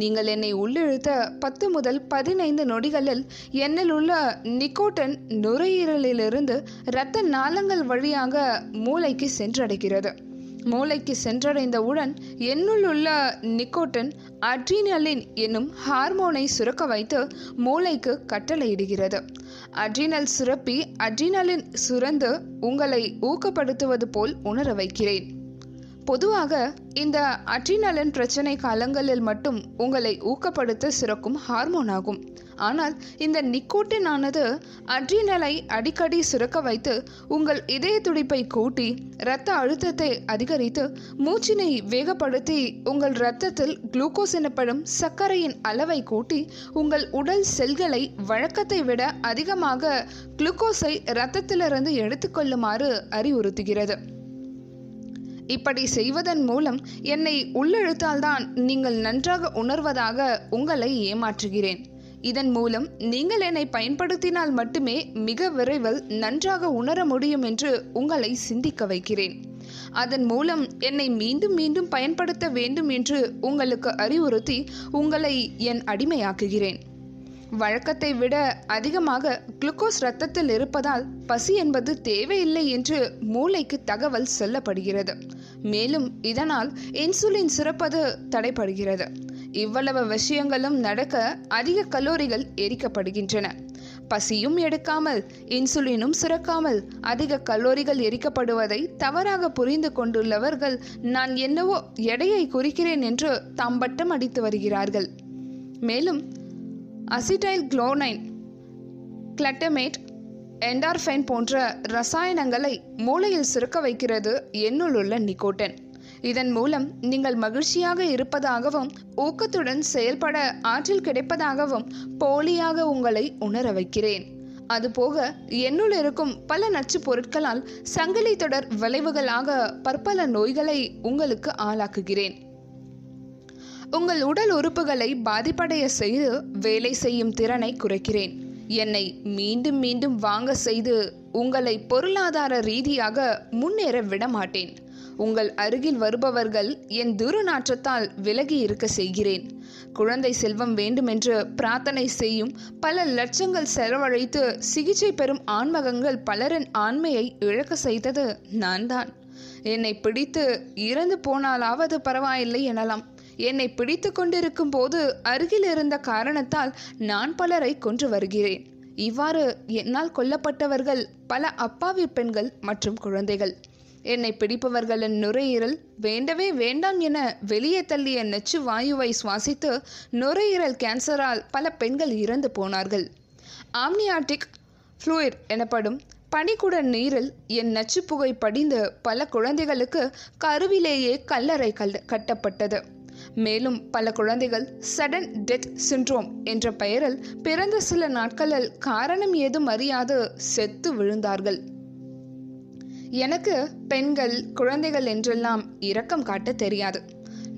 நீங்கள் என்னை உள்ளிழுத்த பத்து முதல் பதினைந்து நொடிகளில் என்னில் உள்ள நிக்கோட்டின் நுரையீரலிலிருந்து இரத்த நாளங்கள் வழியாக மூளைக்கு சென்றடைகிறது. மூளைக்கு சென்றடைந்தவுடன் என்னுள் உள்ள நிக்கோட்டின் அட்ரினலின் என்னும் ஹார்மோனை சுரக்க வைத்து மூளைக்கு கட்டளையிடுகிறது. அட்ரினல் சுரப்பி அட்ரினலின் சுரந்து உங்களை ஊக்கப்படுத்துவது போல் உணர வைக்கிறேன். பொதுவாக இந்த அட்ரினலின் பிரச்சனை காலங்களில் மட்டும் உங்களை ஊக்கப்படுத்த சுரக்கும் ஹார்மோன் ஆகும். ஆனால் இந்த நிக்கோட்டின் ஆனது அட்ரினலை அடிக்கடி சுரக்க வைத்து உங்கள் இதய துடிப்பை கூட்டி இரத்த அழுத்தத்தை அதிகரித்து மூச்சினை வேகப்படுத்தி உங்கள் இரத்தத்தில் குளுக்கோஸ் எனப்படும் சர்க்கரையின் அளவை கூட்டி உங்கள் உடல் செல்களை வழக்கத்தை விட அதிகமாக குளுக்கோஸை இரத்தத்திலிருந்து எடுத்துக்கொள்ளுமாறு அறிவுறுத்துகிறது. இப்படி செய்வதன் மூலம் என்னை உள்ளிழுத்தால்தான் நீங்கள் நன்றாக உணர்வதாக உங்களை ஏமாற்றுகிறேன். இதன் மூலம் நீங்கள் என்னை பயன்படுத்தினால் மட்டுமே மிக விரைவில் நன்றாக உணர முடியும் என்று உங்களை சிந்திக்க வைக்கிறேன். அதன் மூலம் என்னை மீண்டும் மீண்டும் பயன்படுத்த வேண்டும் என்று உங்களுக்கு அறிவுறுத்தி உங்களை என் அடிமையாக்குகிறேன். வழக்கத்தை விட அதிகமாக குளுக்கோஸ் இரத்தத்தில் இருப்பதால் பசி என்பது தேவையில்லை என்று மூளைக்கு தகவல் சொல்லப்படுகிறது. மேலும் இதனால் இன்சுலின் சுரப்பது தடைபடுகிறது. இவ்வளவு விஷயங்களும் நடக்க அதிக கலோரிகள் எரிக்கப்படுகின்றன. பசியும் எடுக்காமல் இன்சுலினும் சுரக்காமல் அதிக கலோரிகள் எரிக்கப்படுவதை தவறாக புரிந்து கொண்டுள்ளவர்கள் நான் என்னவோ எடையை குறிக்கிறேன் என்று தம்பட்டம் அடித்து வருகிறார்கள். மேலும் அசிட்டைல் குளோனைன், கிளட்டமேட், என்டார்ஃபைன் போன்ற இரசாயனங்களை மூளையில் சுரக்க வைக்கிறது என்னுள் உள்ள நிக்கோட்டின். இதன் மூலம் நீங்கள் மகிழ்ச்சியாக இருப்பதாகவும் ஊக்கத்துடன் செயல்பட ஆற்றல் கிடைப்பதாகவும் போலியாக உங்களை உணர வைக்கிறேன். அதுபோக என்னுள் இருக்கும் பல நச்சு பொருட்களால் சங்கிலி தொடர் விளைவுகளாக பற்பல நோய்களை உங்களுக்கு ஆளாக்குகிறேன். உங்கள் உடல் உறுப்புகளை பாதிப்படைய செய்து வேலை செய்யும் திறனை குறைக்கிறேன். என்னை மீண்டும் மீண்டும் வாங்க செய்து உங்களை பொருளாதார ரீதியாக முன்னேற விடமாட்டேன். உங்கள் அருகில் வருபவர்கள் என் துருநாற்றத்தால் விலகி இருக்க செய்கிறேன். குழந்தை செல்வம் வேண்டுமென்று பிரார்த்தனை செய்யும் பல லட்சங்கள் செலவழித்து சிகிச்சை பெறும் ஆன்மகங்கள் பலரின் ஆண்மையை இழக்க செய்தது நான் தான். என்னை பிடித்து இறந்து போனாலாவது பரவாயில்லை எனலாம். என்னை பிடித்து கொண்டிருக்கும் போது அருகில் இருந்த காரணத்தால் நான் பலரை கொன்று வருகிறேன். இவ்வாறு என்னால் கொல்லப்பட்டவர்கள் பல அப்பாவி பெண்கள் மற்றும் குழந்தைகள். என்னை பிடிப்பவர்களின் நுரையீரல் வேண்டவே வேண்டாம் என வெளியே தள்ளிய நச்சு வாயுவை சுவாசித்து நுரையீரல் கேன்சரால் பல பெண்கள் இறந்து போனார்கள். ஆம்னியாட்டிக் ஃப்ளூயிட் எனப்படும் பனிக்குட நீரில் என் நச்சு புகை படிந்து பல குழந்தைகளுக்கு கருவிலேயே கல்லறை கட்டப்பட்டது. மேலும் பல குழந்தைகள் சடன் டெத் சிண்ட்ரோம் என்ற பெயரில் பிறந்த சில நாட்களில் காரணம் ஏதும் அறியாது செத்து விழுந்தார்கள். எனக்கு பெண்கள் குழந்தைகள் என்றெல்லாம் இரக்கம் காட்ட தெரியாது.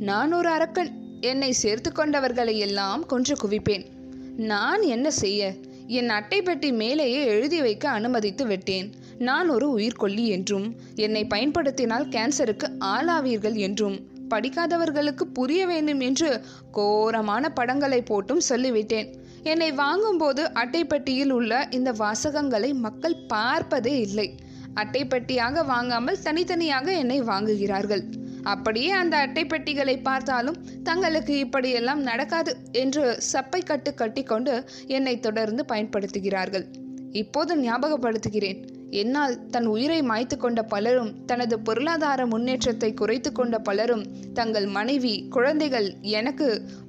நான் ஒரு அரக்கன். என்னை சேர்த்து கொண்டவர்களை எல்லாம் கொன்று குவிப்பேன். நான் என்ன செய்ய? என் அட்டை பெட்டி மேலேயே எழுதி வைக்க அனுமதித்து விட்டேன். நான் ஒரு உயிர்கொல்லி என்றும் என்னை பயன்படுத்தினால் கேன்சருக்கு ஆளாவீர்கள் என்றும் படிக்காதவர்களுக்கு புரிய வேண்டும் என்று கோரமான படங்களை போட்டும் சொல்லிவிட்டேன். என்னை வாங்கும்போது அட்டைப்பட்டியில் உள்ள இந்த வாசகங்களை மக்கள் பார்ப்பதே இல்லை. அட்டைப்பட்டியாக வாங்காமல் தனித்தனியாக என்னை வாங்குகிறார்கள். அப்படியே அந்த அட்டைப்பெட்டிகளை பார்த்தாலும் தங்களுக்கு இப்படியெல்லாம் நடக்காது என்று சப்பை கட்டு கட்டி கொண்டு என்னை தொடர்ந்து பயன்படுத்துகிறார்கள். இப்போது ஞாபகப்படுத்துகிறேன், என்னால் தன் உயிரை மாய்த்து கொண்ட பலரும், தனது பொருளாதார முன்னேற்றத்தை குறைத்து கொண்ட பலரும், தங்கள் மனைவி குழந்தைகள் எனக்கு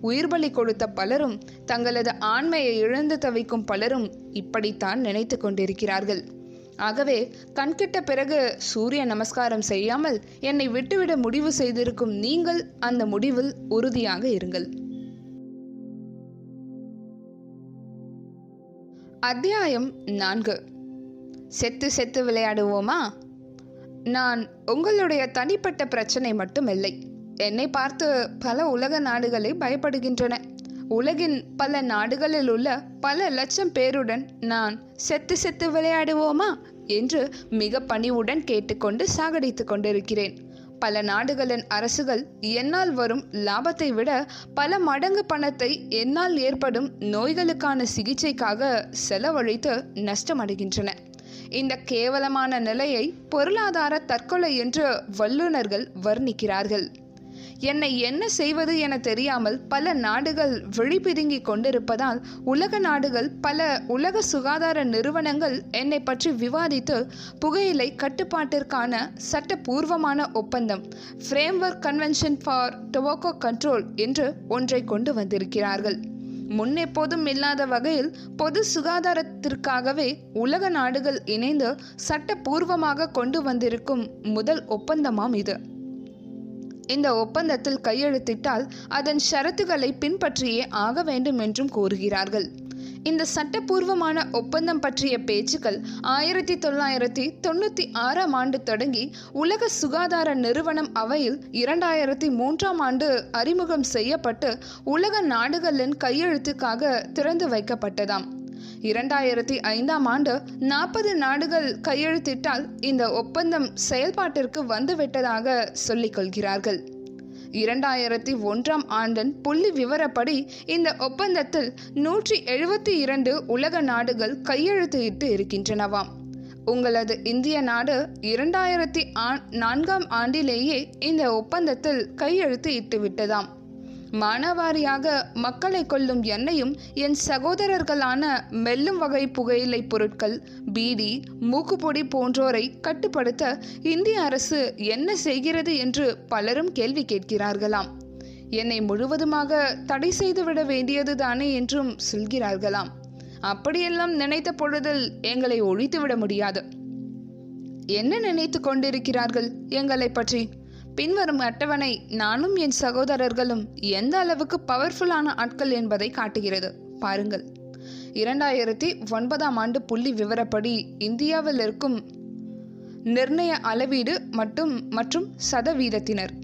உயிர் பலி கொடுத்த பலரும், தங்களது ஆண்மையை இழந்து தவிக்கும் பலரும் இப்படித்தான் நினைத்து கொண்டிருக்கிறார்கள். ஆகவே கண்கிட்ட பிறகு சூரிய நமஸ்காரம் செய்யாமல் என்னை விட்டுவிட முடிவு செய்திருக்கும் நீங்கள் அந்த முடிவில் உறுதியாக இருங்கள். அத்தியாயம் நான்கு. செத்து செத்து விளையாடுவோமா? நான் உங்களுடைய தனிப்பட்ட பிரச்சனை மட்டுமில்லை. என்னை பார்த்து பல உலக நாடுகளை பயப்படுகின்றன. உலகின் பல நாடுகளில் உள்ள பல லட்சம் பேருடன் நான் செத்து செத்து விளையாடுவோமா என்று மிக பணிவுடன் கேட்டுக்கொண்டு சாகடித்து கொண்டிருக்கிறேன். பல நாடுகளின் அரசுகள் என்னால் வரும் லாபத்தை விட பல மடங்கு பணத்தை என்னால் ஏற்படும் நோய்களுக்கான சிகிச்சைக்காக செலவழித்து நஷ்டமடைகின்றன. இந்த கேவலமான நிலையை பொருளாதார தற்கொலை என்று வல்லுநர்கள் வர்ணிக்கிறார்கள். என்னை என்ன செய்வது என தெரியாமல் பல நாடுகள் விழிபிதுங்கி கொண்டிருப்பதால் உலக நாடுகள், பல உலக சுகாதார நிறுவனங்கள் என்னை பற்றி விவாதித்து புகையிலை கட்டுப்பாட்டிற்கான சட்டபூர்வமான ஒப்பந்தம், Framework Convention for Tobacco Control என்று ஒன்றை கொண்டு வந்திருக்கிறார்கள். முன்னெப்போதும் இல்லாத வகையில் பொது சுகாதாரத்திற்காகவே உலக நாடுகள் இணைந்து சட்டபூர்வமாக கொண்டு வந்திருக்கும் முதல் ஒப்பந்தமாம் இது. இந்த ஒப்பந்தத்தில் கையெழுத்திட்டால் அதன் ஷரத்துக்களை பின்பற்றியே ஆக வேண்டும் என்றும் கூறுகிறார்கள். இந்த சட்டபூர்வமான ஒப்பந்தம் பற்றிய பேச்சுக்கள் ஆயிரத்தி தொள்ளாயிரத்தி தொண்ணூற்றி ஆறாம் ஆண்டு தொடங்கி உலக சுகாதார நிறுவனம் அவையில் இரண்டாயிரத்தி மூன்றாம் ஆண்டு அறிமுகம் செய்யப்பட்டு உலக நாடுகளின் கையெழுத்துக்காக திறந்து வைக்கப்பட்டதாம். இரண்டாயிரத்தி ஐந்தாம் ஆண்டு நாற்பது நாடுகள் கையெழுத்திட்டால் இந்த ஒப்பந்தம் செயல்பாட்டிற்கு வந்துவிட்டதாக சொல்லிக்கொள்கிறார்கள். இரண்டாயிரத்தி ஒன்றாம் ஆண்டின் புள்ளி விவரப்படி இந்த ஒப்பந்தத்தில் நூற்றி எழுபத்தி இரண்டு உலக நாடுகள் கையெழுத்திட்டு இருக்கின்றனவாம். உங்களது இந்திய நாடு இரண்டாயிரத்தி நான்காம் ஆண்டிலேயே இந்த ஒப்பந்தத்தில் கையெழுத்து இட்டு விட்டதாம். மானவாரியாக மக்களை கொள்ளும் என்னையும் என் சகோதரர்களான மெல்லும் வகை புகையிலை பொருட்கள், பீடி, மூக்குப்பொடி போன்றோரை கட்டுப்படுத்த இந்திய அரசு என்ன செய்கிறது என்று பலரும் கேள்வி கேட்கிறார்களாம். என்னை முழுவதுமாக தடை செய்துவிட வேண்டியதுதானே என்றும் சொல்கிறார்களாம். அப்படியெல்லாம் நினைத்த பொழுதில் எங்களை ஒழித்துவிட முடியாது. என்ன நினைத்து கொண்டிருக்கிறார்கள் எங்களை பற்றி? பின்வரும் அட்டவணை நானும் என் சகோதரர்களும் எந்த அளவுக்கு பவர்ஃபுல்லான ஆட்கள் என்பதை காட்டுகிறது, பாருங்கள். இரண்டாயிரத்தி ஒன்பதாம் ஆண்டு புள்ளி விவரப்படி இந்தியாவில் இருக்கும் நிர்ணய அளவீடு மற்றும் மற்றும் சதவீதத்தினர்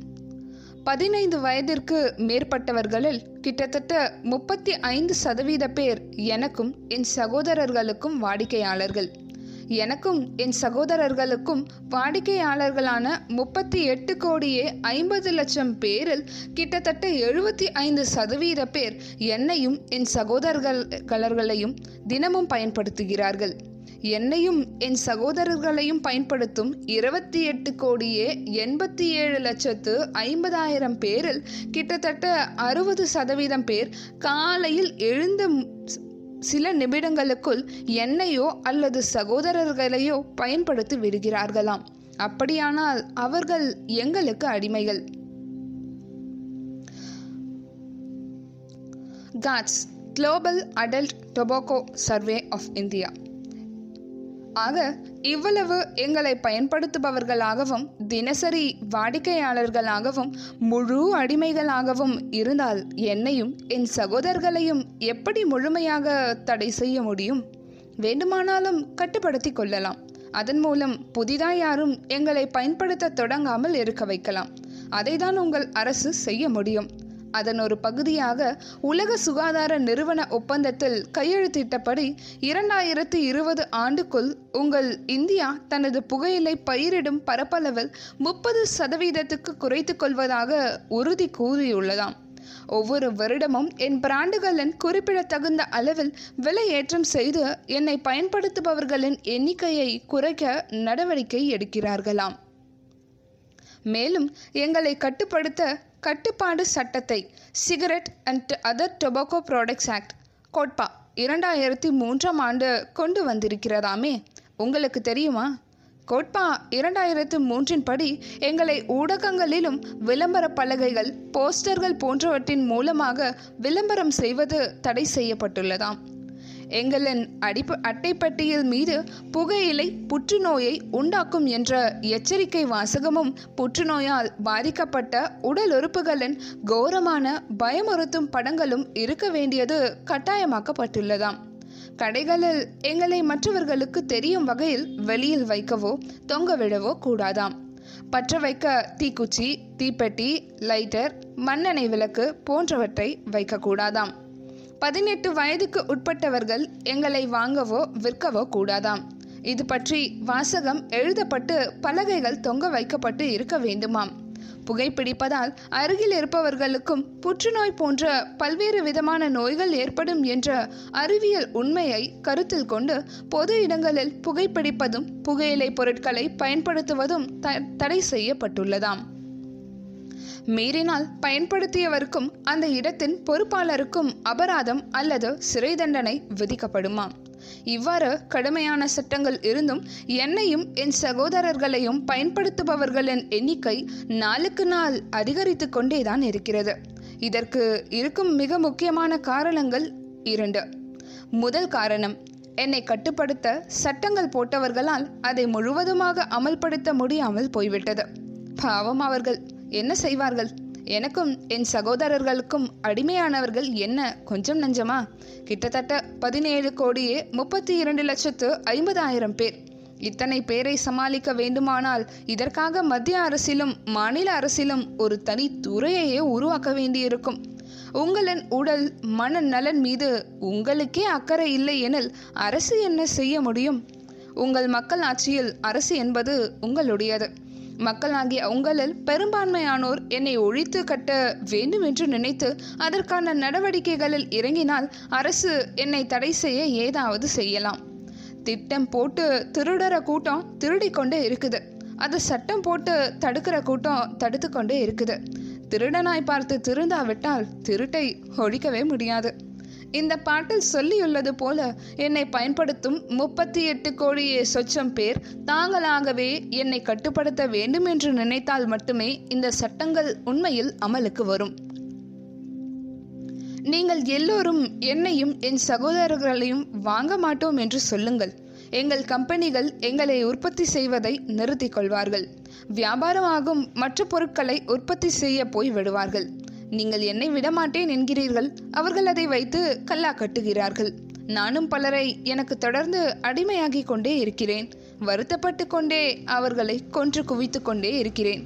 பதினைந்து வயதிற்கு மேற்பட்டவர்களில் கிட்டத்தட்ட முப்பத்தி ஐந்து சதவீத பேர் எனக்கும் என் சகோதரர்களுக்கும் வாடிக்கையாளர்கள். எனக்கும் என் சகோதரர்களுக்கும் வாடிக்கையாளர்களான முப்பத்தி எட்டு கோடியே ஐம்பது லட்சம் பேரில் கிட்டத்தட்ட எழுபத்தி ஐந்து சதவீத பேர் என்னையும் என் சகோதரர்களையும் தினமும் பயன்படுத்துகிறார்கள். என்னையும் என் சகோதரர்களையும் பயன்படுத்தும் இருபத்தி எட்டு கோடியே எண்பத்தி ஏழு லட்சத்து ஐம்பதாயிரம் பேரில் கிட்டத்தட்ட அறுபது சதவீதம் பேர் காலையில் எழுந்த சில நிமிடங்களுக்குள் என்னையோ அல்லது சகோதரர்களையோ பயன்படுத்தி விடுகிறார்களாம். அப்படியானால் அவர்கள் எங்களுக்கு அடிமைகள். GATS Global adult tobacco Survey of India. ஆக இவ்வளவு எங்களை பயன்படுத்துபவர்களாகவும் தினசரி வாடிக்கையாளர்களாகவும் முழு அடிமைகளாகவும் இருந்தால் என்னையும் என் சகோதரர்களையும் எப்படி முழுமையாக தடை செய்ய முடியும்? வேண்டுமானாலும் கட்டுப்படுத்தி கொள்ளலாம். அதன் மூலம் புதிதாய் யாரும் எங்களை பயன்படுத்த தொடங்காமல் இருக்க வைக்கலாம். அதைதான் உங்கள் அரசு செய்ய முடியும். அதன் ஒரு பகுதியாக உலக சுகாதார நிறுவன ஒப்பந்தத்தில் கையெழுத்திட்டபடி இரண்டாயிரத்தி இருபது ஆண்டுக்குள் உங்கள் இந்தியா தனது புகையிலை பயிரிடும் பரப்பளவில் முப்பது சதவீதத்துக்கு குறைத்து கொள்வதாக உறுதி கூறியுள்ளதாம். ஒவ்வொரு வருடமும் என் பிராண்டுகளின் குறிப்பிடத்தகுந்த அளவில் விலை ஏற்றம் செய்து என்னை பயன்படுத்துபவர்களின் எண்ணிக்கையை குறைக்க நடவடிக்கை எடுக்கிறார்களாம். மேலும் எங்களை கட்டுப்படுத்த கட்டுப்பாடு சட்டத்தை cigarette and other tobacco products act COTPA இரண்டாயிரத்தி மூன்றாம் ஆண்டு கொண்டு வந்திருக்கிறதாமே, உங்களுக்கு தெரியுமா? கோட்பா இரண்டாயிரத்து மூன்றின் படி எங்களை ஊடகங்களிலும் விளம்பர பலகைகள், போஸ்டர்கள் போன்றவற்றின் மூலமாக விளம்பரம் செய்வது தடை செய்யப்பட்டுள்ளதாம். எங்களின் அடிப்பு அட்டைப்பட்டியல் மீது புகையிலை புற்றுநோயை உண்டாக்கும் என்ற எச்சரிக்கை வாசகமும் புற்றுநோயால் பாதிக்கப்பட்ட உடல் உறுப்புகளின் கோரமான பயமுறுத்தும் படங்களும் இருக்க வேண்டியது கட்டாயமாக்கப்பட்டுள்ளதாம். கடைகளில் எங்களை மற்றவர்களுக்கு தெரியும் வகையில் வெளியில் வைக்கவோ தொங்கவிடவோ கூடாதாம். பற்ற வைக்க தீக்குச்சி, தீப்பெட்டி, லைட்டர், மண்ணெண்ணெய் விளக்கு போன்றவற்றை வைக்கக்கூடாதாம். பதினெட்டு வயதுக்கு உட்பட்டவர்கள் எங்களை வாங்கவோ விற்கவோ கூடாதாம். இது பற்றி வாசகம் எழுதப்பட்டு பலகைகள் தொங்க வைக்கப்பட்டு இருக்க வேண்டுமாம். புகைப்பிடிப்பதால் அருகில் இருப்பவர்களுக்கும் புற்றுநோய் போன்ற பல்வேறு விதமான நோய்கள் ஏற்படும் என்ற அறிவியல் உண்மையை கருத்தில் கொண்டு பொது இடங்களில் புகைப்பிடிப்பதும் புகையிலை பொருட்களை பயன்படுத்துவதும் தடை செய்யப்பட்டுள்ளதாம். மீறினால் பயன்படுத்தியவருக்கும் அந்த இடத்தின் பொறுப்பாளருக்கும் அபராதம் அல்லது சிறை தண்டனை விதிக்கப்படுமாம். இவ்வாறு கடுமையான சட்டங்கள் இருந்தும் என்னையும் என் சகோதரர்களையும் பயன்படுத்துபவர்களின் எண்ணிக்கை நாளுக்கு நாள் அதிகரித்து கொண்டேதான் இருக்கிறது. இதற்கு இருக்கும் மிக முக்கியமான காரணங்கள் இரண்டு. முதல் காரணம், என்னை கட்டுப்படுத்த சட்டங்கள் போட்டவர்களால் அதை முழுவதுமாக அமல்படுத்த முடியாமல் போய்விட்டது. பாவம், அவர்கள் என்ன செய்வார்கள்? எனக்கும் என் சகோதரர்களுக்கும் அடிமையானவர்கள் என்ன கொஞ்சம் நஞ்சமா? கிட்டத்தட்ட பதினேழு கோடியே முப்பத்தி இரண்டு லட்சத்து ஐம்பதாயிரம் பேர். இத்தனை பேரை சமாளிக்க வேண்டுமானால் இதற்காக மத்திய அரசிலும் மாநில அரசிலும் ஒரு தனி துறையையே உருவாக்க வேண்டியிருக்கும். உங்களின் உடல் மன நலன் மீது உங்களுக்கே அக்கறை இல்லை எனில் அரசு என்ன செய்ய முடியும்? உங்கள் மக்கள் ஆட்சியில் அரசு என்பது உங்களுடையது. மக்களாகிய உங்களில் பெரும்பான்மையானோர் என்னை ஒழித்து கட்ட வேண்டும் என்று நினைத்து அதற்கான நடவடிக்கைகளில் இறங்கினால் அரசு என்னை தடை செய்ய ஏதாவது செய்யலாம். திட்டம் போட்டு திருடுற கூட்டம் திருடிக்கொண்டே இருக்குது. அது சட்டம் போட்டு தடுக்கிற கூட்டம் தடுத்து கொண்டே இருக்குது. திருடனாய் பார்த்து திருந்தாவிட்டால் திருட்டை ஒழிக்கவே முடியாது. இந்த பாட்டில் சொல்லியுள்ளது போல என்னை பயன்படுத்தும் முப்பத்தி எட்டு கோடியே சொச்சம் பேர் தாங்களாகவே என்னை கட்டுப்படுத்த வேண்டும் என்று நினைத்தால் மட்டுமே இந்த சட்டங்கள் உண்மையில் அமலுக்கு வரும். நீங்கள் எல்லோரும் என்னையும் என் சகோதரர்களையும் வாங்க மாட்டோம் என்று சொல்லுங்கள். எங்கள் கம்பெனிகள் எங்களை உற்பத்தி செய்வதை நிறுத்திக் கொள்வார்கள். வியாபாரமாகும் மற்ற பொருட்களை உற்பத்தி செய்ய போய் விடுவார்கள். நீங்கள் என்னை விடமாட்டேன் என்கிறீர்கள். அவர்கள் அதை வைத்து கல்லா கட்டுகிறார்கள். நானும் பலரை எனக்கு தொடர்ந்து அடிமையாகி கொண்டே இருக்கிறேன். வருத்தப்பட்டு கொண்டே அவர்களை கொன்று குவித்து கொண்டே இருக்கிறேன்.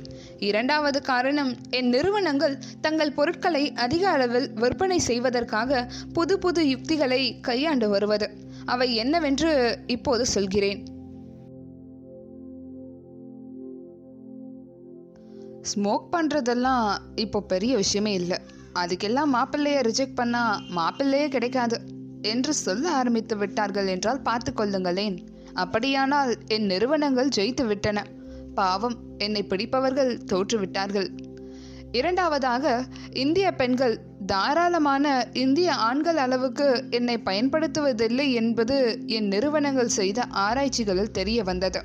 இரண்டாவது காரணம், என் நிறுவனங்கள் தங்கள் பொருட்களை அதிக அளவில் விற்பனை செய்வதற்காக புது புது யுக்திகளை கையாண்டு வருவது. அவை என்னவென்று இப்போது சொல்கிறேன். ஸ்மோக் பண்ணுறதெல்லாம் இப்போ பெரிய விஷயமே இல்லை. அதுக்கெல்லாம் மாப்பிள்ளையை ரிஜெக்ட் பண்ணால் மாப்பிள்ளையே கிடைக்காது என்று சொல்ல ஆரம்பித்து விட்டார்கள் என்றால் பார்த்து கொள்ளுங்களேன். அப்படியானால் என் நிறுவனங்கள் ஜெயித்து விட்டன. பாவம், என்னை பிடிப்பவர்கள் தோற்றுவிட்டார்கள். இரண்டாவதாக, இந்திய பெண்கள் தாராளமான இந்திய ஆண்கள் அளவுக்கு என்னை பயன்படுத்துவதில்லை என்பது என் நிறுவனங்கள் செய்த ஆராய்ச்சிகளில் தெரிய வந்தது.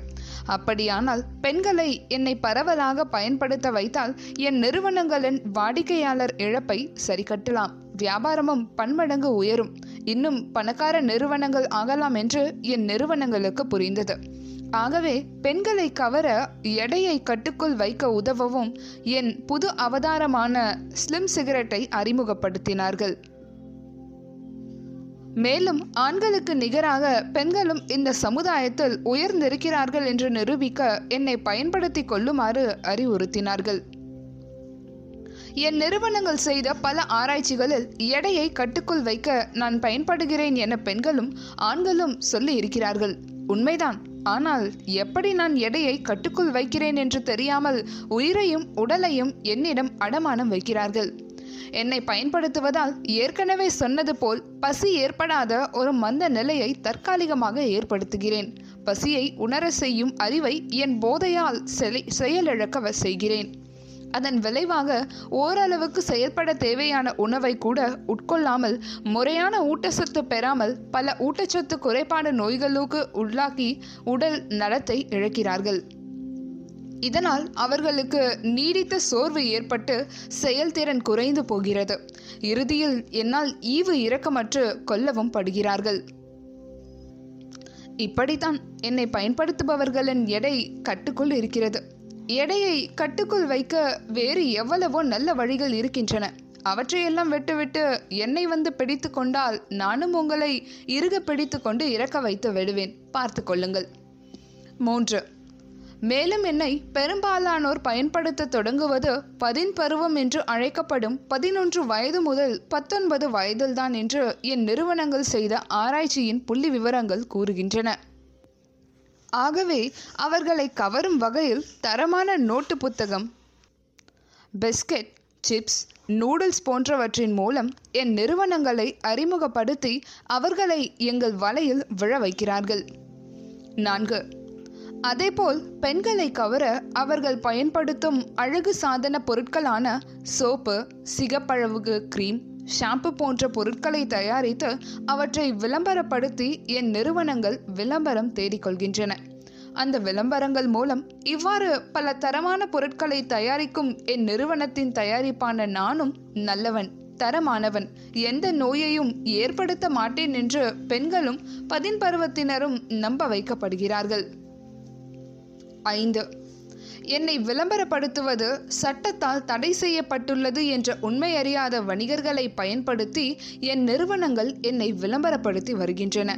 அப்படியானால் பெண்களை என்னை பரவலாக பயன்படுத்த வைத்தால் என் நிறுவனங்களின் வாடிக்கையாளர் இழப்பை சரிகட்டலாம். வியாபாரமும் பன்மடங்கு உயரும். இன்னும் பணக்கார நிறுவனங்கள் ஆகலாம் என்று என் நிறுவனங்களுக்கு புரிந்தது. ஆகவே பெண்களை கவர, எடையை கட்டுக்குள் வைக்க உதவவும் என் புது அவதாரமான ஸ்லிம் சிகரெட்டை அறிமுகப்படுத்தினார்கள். மேலும் ஆண்களுக்கு நிகராக பெண்களும் இந்த சமுதாயத்தில் உயர்ந்திருக்கிறார்கள் என்று நிரூபிக்க என்னை பயன்படுத்தி கொள்ளுமாறு அறிவுறுத்தினார்கள். என் நிறுவனங்கள் செய்த பல ஆராய்ச்சிகளில் எடையை கட்டுக்குள் வைக்க நான் பயன்படுகிறேன் என பெண்களும் ஆண்களும் சொல்லி இருக்கிறார்கள். உண்மைதான். ஆனால் எப்படி நான் எடையை கட்டுக்குள் வைக்கிறேன் என்று தெரியாமல் உயிரையும் உடலையும் என்னிடம் அடமானம் வைக்கிறார்கள். என்னை பயன்படுத்துவதால் ஏற்கனவே சொன்னது போல் பசி ஏற்படாத ஒரு மந்த நிலையை தற்காலிகமாக ஏற்படுத்துகிறேன். பசியை உணர செய்யும் அறிவை என் போதையால் செயலிழக்க செய்கிறேன். அதன் விளைவாக ஓரளவுக்கு செயற்பட தேவையான உணவை கூட உட்கொள்ளாமல், முறையான ஊட்டச்சத்து பெறாமல் பல ஊட்டச்சத்து குறைபாடு நோய்களுக்கு உள்ளாக்கி உடல் நலத்தை இழக்கிறார்கள். இதனால் அவர்களுக்கு நீடித்த சோர்வு ஏற்பட்டு செயல்திறன் குறைந்து போகிறது. இறுதியில் என்னால் ஈவு இரக்கமற்று கொல்லவும் படுகிறார்கள். இப்படித்தான் என்னை பயன்படுத்துபவர்களின் எடை கட்டுக்குள் இருக்கிறது. எடையை கட்டுக்குள் வைக்க வேறு எவ்வளவோ நல்ல வழிகள் இருக்கின்றன. அவற்றையெல்லாம் விட்டுவிட்டு என்னை வந்து பிடித்து கொண்டால் நானும் உங்களை இறுக பிடித்து கொண்டு இறக்க வைத்து விடுவேன். பார்த்து கொள்ளுங்கள். மூன்று, மேலும் என்னை பெரும்பாலானோர் பயன்படுத்த தொடங்குவது பதின் பருவம் என்று அழைக்கப்படும் பதினொன்று வயது முதல் பத்தொன்பது வயதில்தான் என்று என் நிறுவனங்கள் செய்த ஆராய்ச்சியின் புள்ளி விவரங்கள் கூறுகின்றன. ஆகவே அவர்களை கவரும் வகையில் தரமான நோட்டு புத்தகம், பிஸ்கெட், சிப்ஸ், நூடுல்ஸ் போன்றவற்றின் மூலம் என் நிறுவனங்களை அறிமுகப்படுத்தி அவர்களை எங்கள் வலையில் விழ வைக்கிறார்கள். நான்கு, அதேபோல் பெண்களை கவர அவர்கள் பயன்படுத்தும் அழகு சாதன பொருட்களான சோப்பு, சிகப்பழகு கிரீம், ஷாம்பு போன்ற பொருட்களை தயாரித்து அவற்றை விளம்பரப்படுத்தி என் நிறுவனங்கள் விளம்பரம் தேடிக்கொள்கின்றன. அந்த விளம்பரங்கள் மூலம் இவ்வாறு பல தரமான பொருட்களை தயாரிக்கும் என் நிறுவனத்தின் தயாரிப்பான நானும் நல்லவன், தரமானவன், எந்த நோயையும் ஏற்படுத்த மாட்டேன் என்று பெண்களும் பதின்பருவத்தினரும் நம்ப வைக்கப்படுகிறார்கள். ஐந்து, என்னை விளம்பரப்படுத்துவது சட்டத்தால் தடை செய்யப்பட்டுள்ளது என்ற உண்மை அறியாத வணிகர்களை பயன்படுத்தி என் நிறுவனங்கள் என்னை விளம்பரப்படுத்தி வருகின்றன.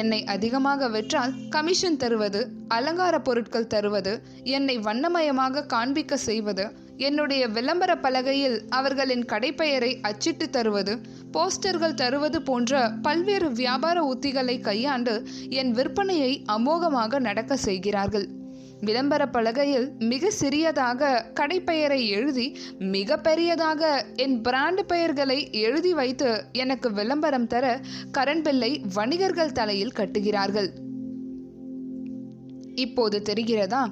என்னை அதிகமாக விற்றால் கமிஷன் தருவது, அலங்கார பொருட்கள் தருவது, என்னை வண்ணமயமாக காண்பிக்க செய்வது, என்னுடைய விளம்பர பலகையில் அவர்களின் கடைப்பெயரை அச்சிட்டு தருவது, போஸ்டர்கள் தருவது போன்ற பல்வேறு வியாபார உத்திகளை கையாண்டு என் விற்பனையை அமோகமாக நடக்க செய்கிறார்கள். விளம்பர பலகையில் மிக சிறியதாக கடைப்பெயரை எழுதி, மிக பெரியதாக என் பிராண்டு பெயர்களை எழுதி வைத்து எனக்கு விளம்பரம் தர கரண்ட் பில்லை வணிகர்கள் தலையில் கட்டுகிறார்கள். இப்போது தெரிகிறதா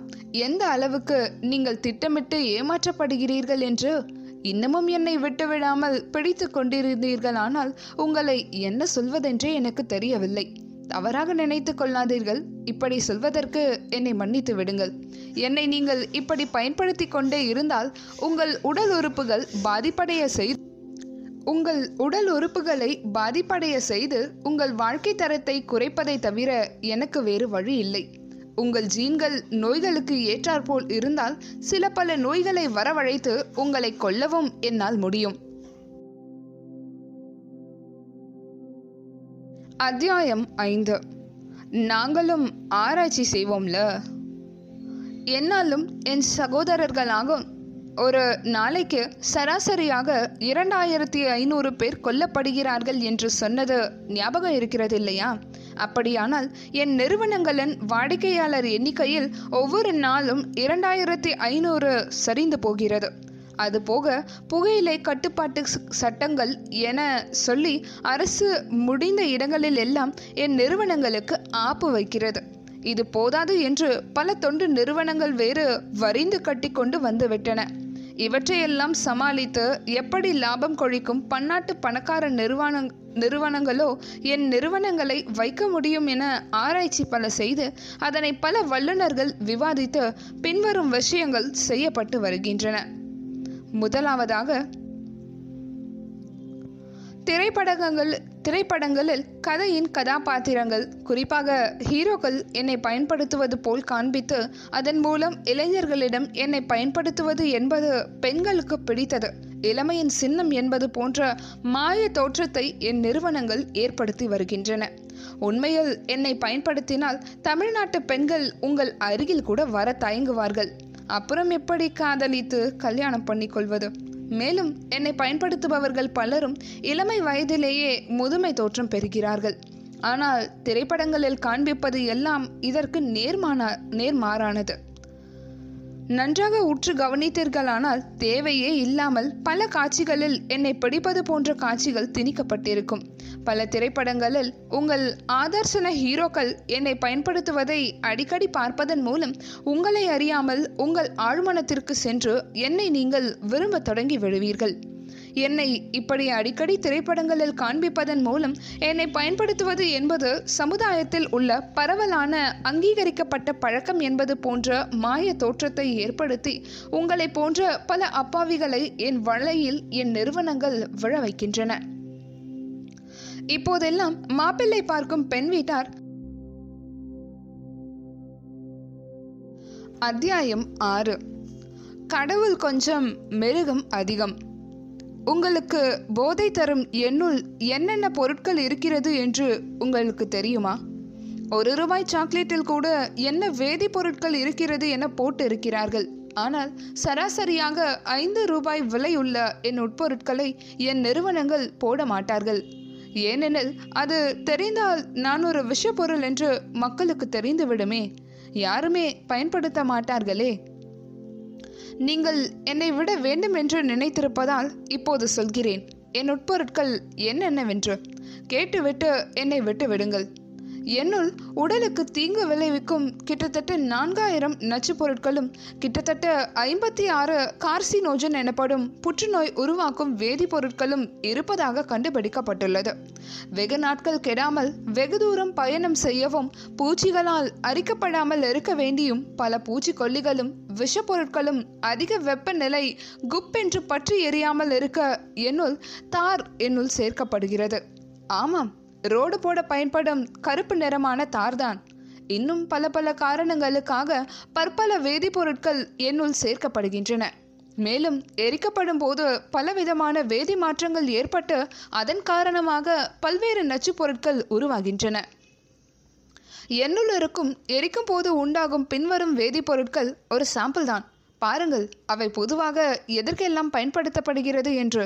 எந்த அளவுக்கு நீங்கள் திட்டமிட்டு ஏமாற்றப்படுகிறீர்கள் என்று? இன்னமும் என்னை விட்டுவிடாமல் பிடித்து கொண்டிருந்தீர்களானால் உங்களை என்ன சொல்வதென்றே எனக்கு தெரியவில்லை. தவறாக நினைத்து கொள்ளாதீர்கள். இப்படி சொல்வதற்கு என்னை மன்னித்து விடுங்கள். என்னை நீங்கள் இப்படி பயன்படுத்தி கொண்டே இருந்தால் உங்கள் உடல் உறுப்புகள் பாதிப்படைய செய்து உங்கள் உடல் உறுப்புகளை பாதிப்படைய செய்து உங்கள் வாழ்க்கை தரத்தை குறைப்பதை தவிர எனக்கு வேறு வழி இல்லை. உங்கள் ஜீன்கள் நோய்களுக்கு ஏற்றாற்போல் இருந்தால் சில பல நோய்களை வரவழைத்து உங்களை கொல்லவும் என்னால் முடியும். அத்தியாயம் ஐந்து. நாங்களும் ஆராய்ச்சி செய்வோம்ல. என்னாலும் என் சகோதரர்களாகும் ஒரு நாளைக்கு சராசரியாக இரண்டாயிரத்தி ஐநூறு பேர் கொல்லப்படுகிறார்கள் என்று சொன்னது ஞாபகம் இருக்கிறது இல்லையா? அப்படியானால் என் நிறுவனங்களின் வாடிக்கையாளர் எண்ணிக்கையில் ஒவ்வொரு நாளும் இரண்டாயிரத்தி ஐநூறு சரிந்து போகிறது. அதுபோக புகையிலை கட்டுப்பாட்டு சட்டங்கள் என சொல்லி அரசு முடிந்த இடங்களில் எல்லாம் என் நிறுவனங்களுக்கு ஆப்பு வைக்கிறது. இது போதாது என்று பல தொண்டு நிறுவனங்கள் வேறு வரிந்து கட்டி கொண்டு வந்துவிட்டன. இவற்றையெல்லாம் சமாளித்து எப்படி லாபம் கொழிக்கும் பன்னாட்டு பணக்கார நிறுவன நிறுவனங்களோ என் நிறுவனங்களை வைக்க முடியும் என ஆராய்ச்சி பல செய்து அதனை பல வல்லுநர்கள் விவாதித்து பின்வரும் விஷயங்கள் செய்யப்பட்டு வருகின்றன. முதலாவதாக, திரைப்படங்கள் திரைப்படங்களில் கதையின் கதாபாத்திரங்கள், குறிப்பாக ஹீரோக்கள் என்னை பயன்படுத்துவது போல் காண்பித்து அதன் மூலம் இளைஞர்களிடம் என்னை பயன்படுத்துவது என்பது பெண்களுக்கு பிடித்தது, இளமையின் சின்னம் என்பது போன்ற மாய தோற்றத்தை என் நிறுவனங்கள் ஏற்படுத்தி வருகின்றன. உண்மையில் என்னை பயன்படுத்தினால் தமிழ்நாட்டு பெண்கள் உங்கள் அருகில் கூட வர தயங்குவார்கள். அப்புறம் எப்படி காதலித்து கல்யாணம் பண்ணிக்கொள்வது? மேலும் என்னை பயன்படுத்துபவர்கள் பலரும் இளமை வயதிலேயே முதுமை தோற்றம் பெறுகிறார்கள். ஆனால் திரைப்படங்களில் காண்பிப்பது எல்லாம் இதற்கு நேர்மான நேர்மாறானது. நன்றாக உற்று கவனித்தீர்களானால் தேவையே இல்லாமல் பல காட்சிகளில் என்னை பிடிப்பது போன்ற காட்சிகள் திணிக்கப்பட்டிருக்கும். பல திரைப்படங்களில் உங்கள் ஆதர்சன ஹீரோக்கள் என்னை பயன்படுத்துவதை அடிக்கடி பார்ப்பதன் மூலம் உங்களை அறியாமல் உங்கள் ஆழ்மனத்திற்கு சென்று என்னை நீங்கள் விரும்ப தொடங்கி விடுவீர்கள். என்னை இப்படி அடிக்கடி திரைப்படங்களில் காண்பிப்பதன் மூலம் என்னை பயன்படுத்துவது என்பது சமுதாயத்தில் உள்ள பரவலான அங்கீகரிக்கப்பட்ட பழக்கம் என்பது போன்ற மாய தோற்றத்தை ஏற்படுத்தி உங்களை போன்ற பல அப்பாவிகளை என் வலையில் என் நிறுவனங்கள் விழ வைக்கின்றன. இப்போதெல்லாம் மாப்பிள்ளை பார்க்கும் பெண் வீட்டார். அத்தியாயம் ஆறு. கடவுள் கொஞ்சம் மிருகம் அதிகம். உங்களுக்கு போதை தரும் என்னுள் என்னென்ன பொருட்கள் இருக்கிறது என்று உங்களுக்கு தெரியுமா? ஒரு ரூபாய் சாக்லேட்டில் கூட என்ன வேதிப்பொருட்கள் இருக்கிறது என போட்டு இருக்கிறார்கள். ஆனால் சராசரியாக ஐந்து ரூபாய் விலையுள்ள என் உட்பொருட்களை என் நிறுவனங்கள் போட மாட்டார்கள். ஏனெனில் அது தெரிந்தால் நான் ஒரு விஷப்பொருள் என்று மக்களுக்கு தெரிந்துவிடுமே, யாருமே பயன்படுத்த மாட்டார்களே. நீங்கள் என்னை விட வேண்டும் என்று நினைத்திருப்பதால் இப்போது சொல்கிறேன் என் உட்பொருட்கள் என்னென்னவென்று. கேட்டுவிட்டு என்னை விட்டு விடுங்கள். என்னுள் உடலுக்கு தீங்கு விளைவிக்கும் கிட்டத்தட்ட நான்காயிரம் நச்சு பொருட்களும் கிட்டத்தட்ட ஐம்பத்தி ஆறு கார்சினோஜன் எனப்படும் புற்றுநோய் உருவாக்கும் வேதிப்பொருட்களும் இருப்பதாக கண்டுபிடிக்கப்பட்டுள்ளது. வெகு நாட்கள் கெடாமல் வெகு தூரம் பயணம் செய்யவும் பூச்சிகளால் அரிக்கப்படாமல் இருக்க வேண்டியும் பல பூச்சிக்கொல்லிகளும் விஷப்பொருட்களும் அதிக வெப்பநிலை குப்பென்று பற்றி எரியாமல் இருக்க என்னுள் தார் என்னுள் சேர்க்கப்படுகிறது. ஆமாம், ரோடு போட பயன்படும் கருப்பு நிறமான தார்தான். இன்னும் பல பல காரணங்களுக்காக பற்பல வேதிப்பொருட்கள் என்னுள் சேர்க்கப்படுகின்றன. மேலும் எரிக்கப்படும் போது பலவிதமான வேதி மாற்றங்கள் ஏற்பட்டு அதன் காரணமாக பல்வேறு நச்சு பொருட்கள் உருவாகின்றன. என்னுள் இருக்கும் எரிக்கும் போது உண்டாகும் பின்வரும் வேதிப்பொருட்கள் ஒரு சாம்பிள் தான். பாருங்கள், அவை பொதுவாக எதற்கெல்லாம் பயன்படுத்தப்படுகிறது என்று.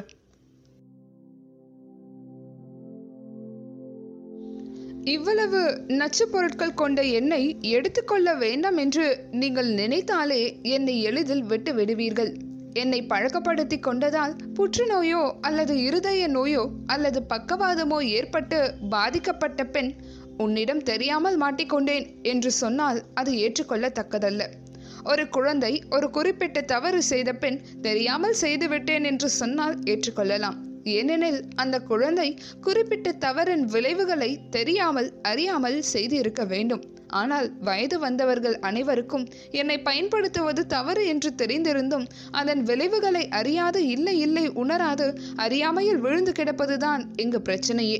இவ்வளவு நச்சு பொருட்கள் கொண்ட என்னை எடுத்துக்கொள்ள வேண்டாம் என்று நீங்கள் நினைத்தாலே என்னை எளிதில் விட்டு விடுவீர்கள். என்னை பழக்கப்படுத்தி கொண்டதால் புற்றுநோயோ அல்லது இருதய நோயோ அல்லது பக்கவாதமோ ஏற்பட்டு பாதிக்கப்பட்ட பெண் உன்னிடம் தெரியாமல் மாட்டிக்கொண்டேன் என்று சொன்னால் அது ஏற்றுக்கொள்ளத்தக்கதல்ல. ஒரு குழந்தை ஒரு குறிப்பிட்ட தவறு செய்த பெண் தெரியாமல் செய்துவிட்டேன் என்று சொன்னால் ஏற்றுக்கொள்ளலாம். ஏனெனில் அந்த குழந்தை குறிப்பிட்ட தவறின் விளைவுகளை தெரியாமல் அறியாமல் செய்து இருக்க வேண்டும். ஆனால் வயது வந்தவர்கள் அனைவருக்கும் என்னை பயன்படுத்துவது தவறு என்று தெரிந்திருந்தும் அதன் விளைவுகளை அறியாது இல்லை இல்லை உணராது அறியாமையில் விழுந்து கிடப்பதுதான் இங்கு பிரச்சனையே.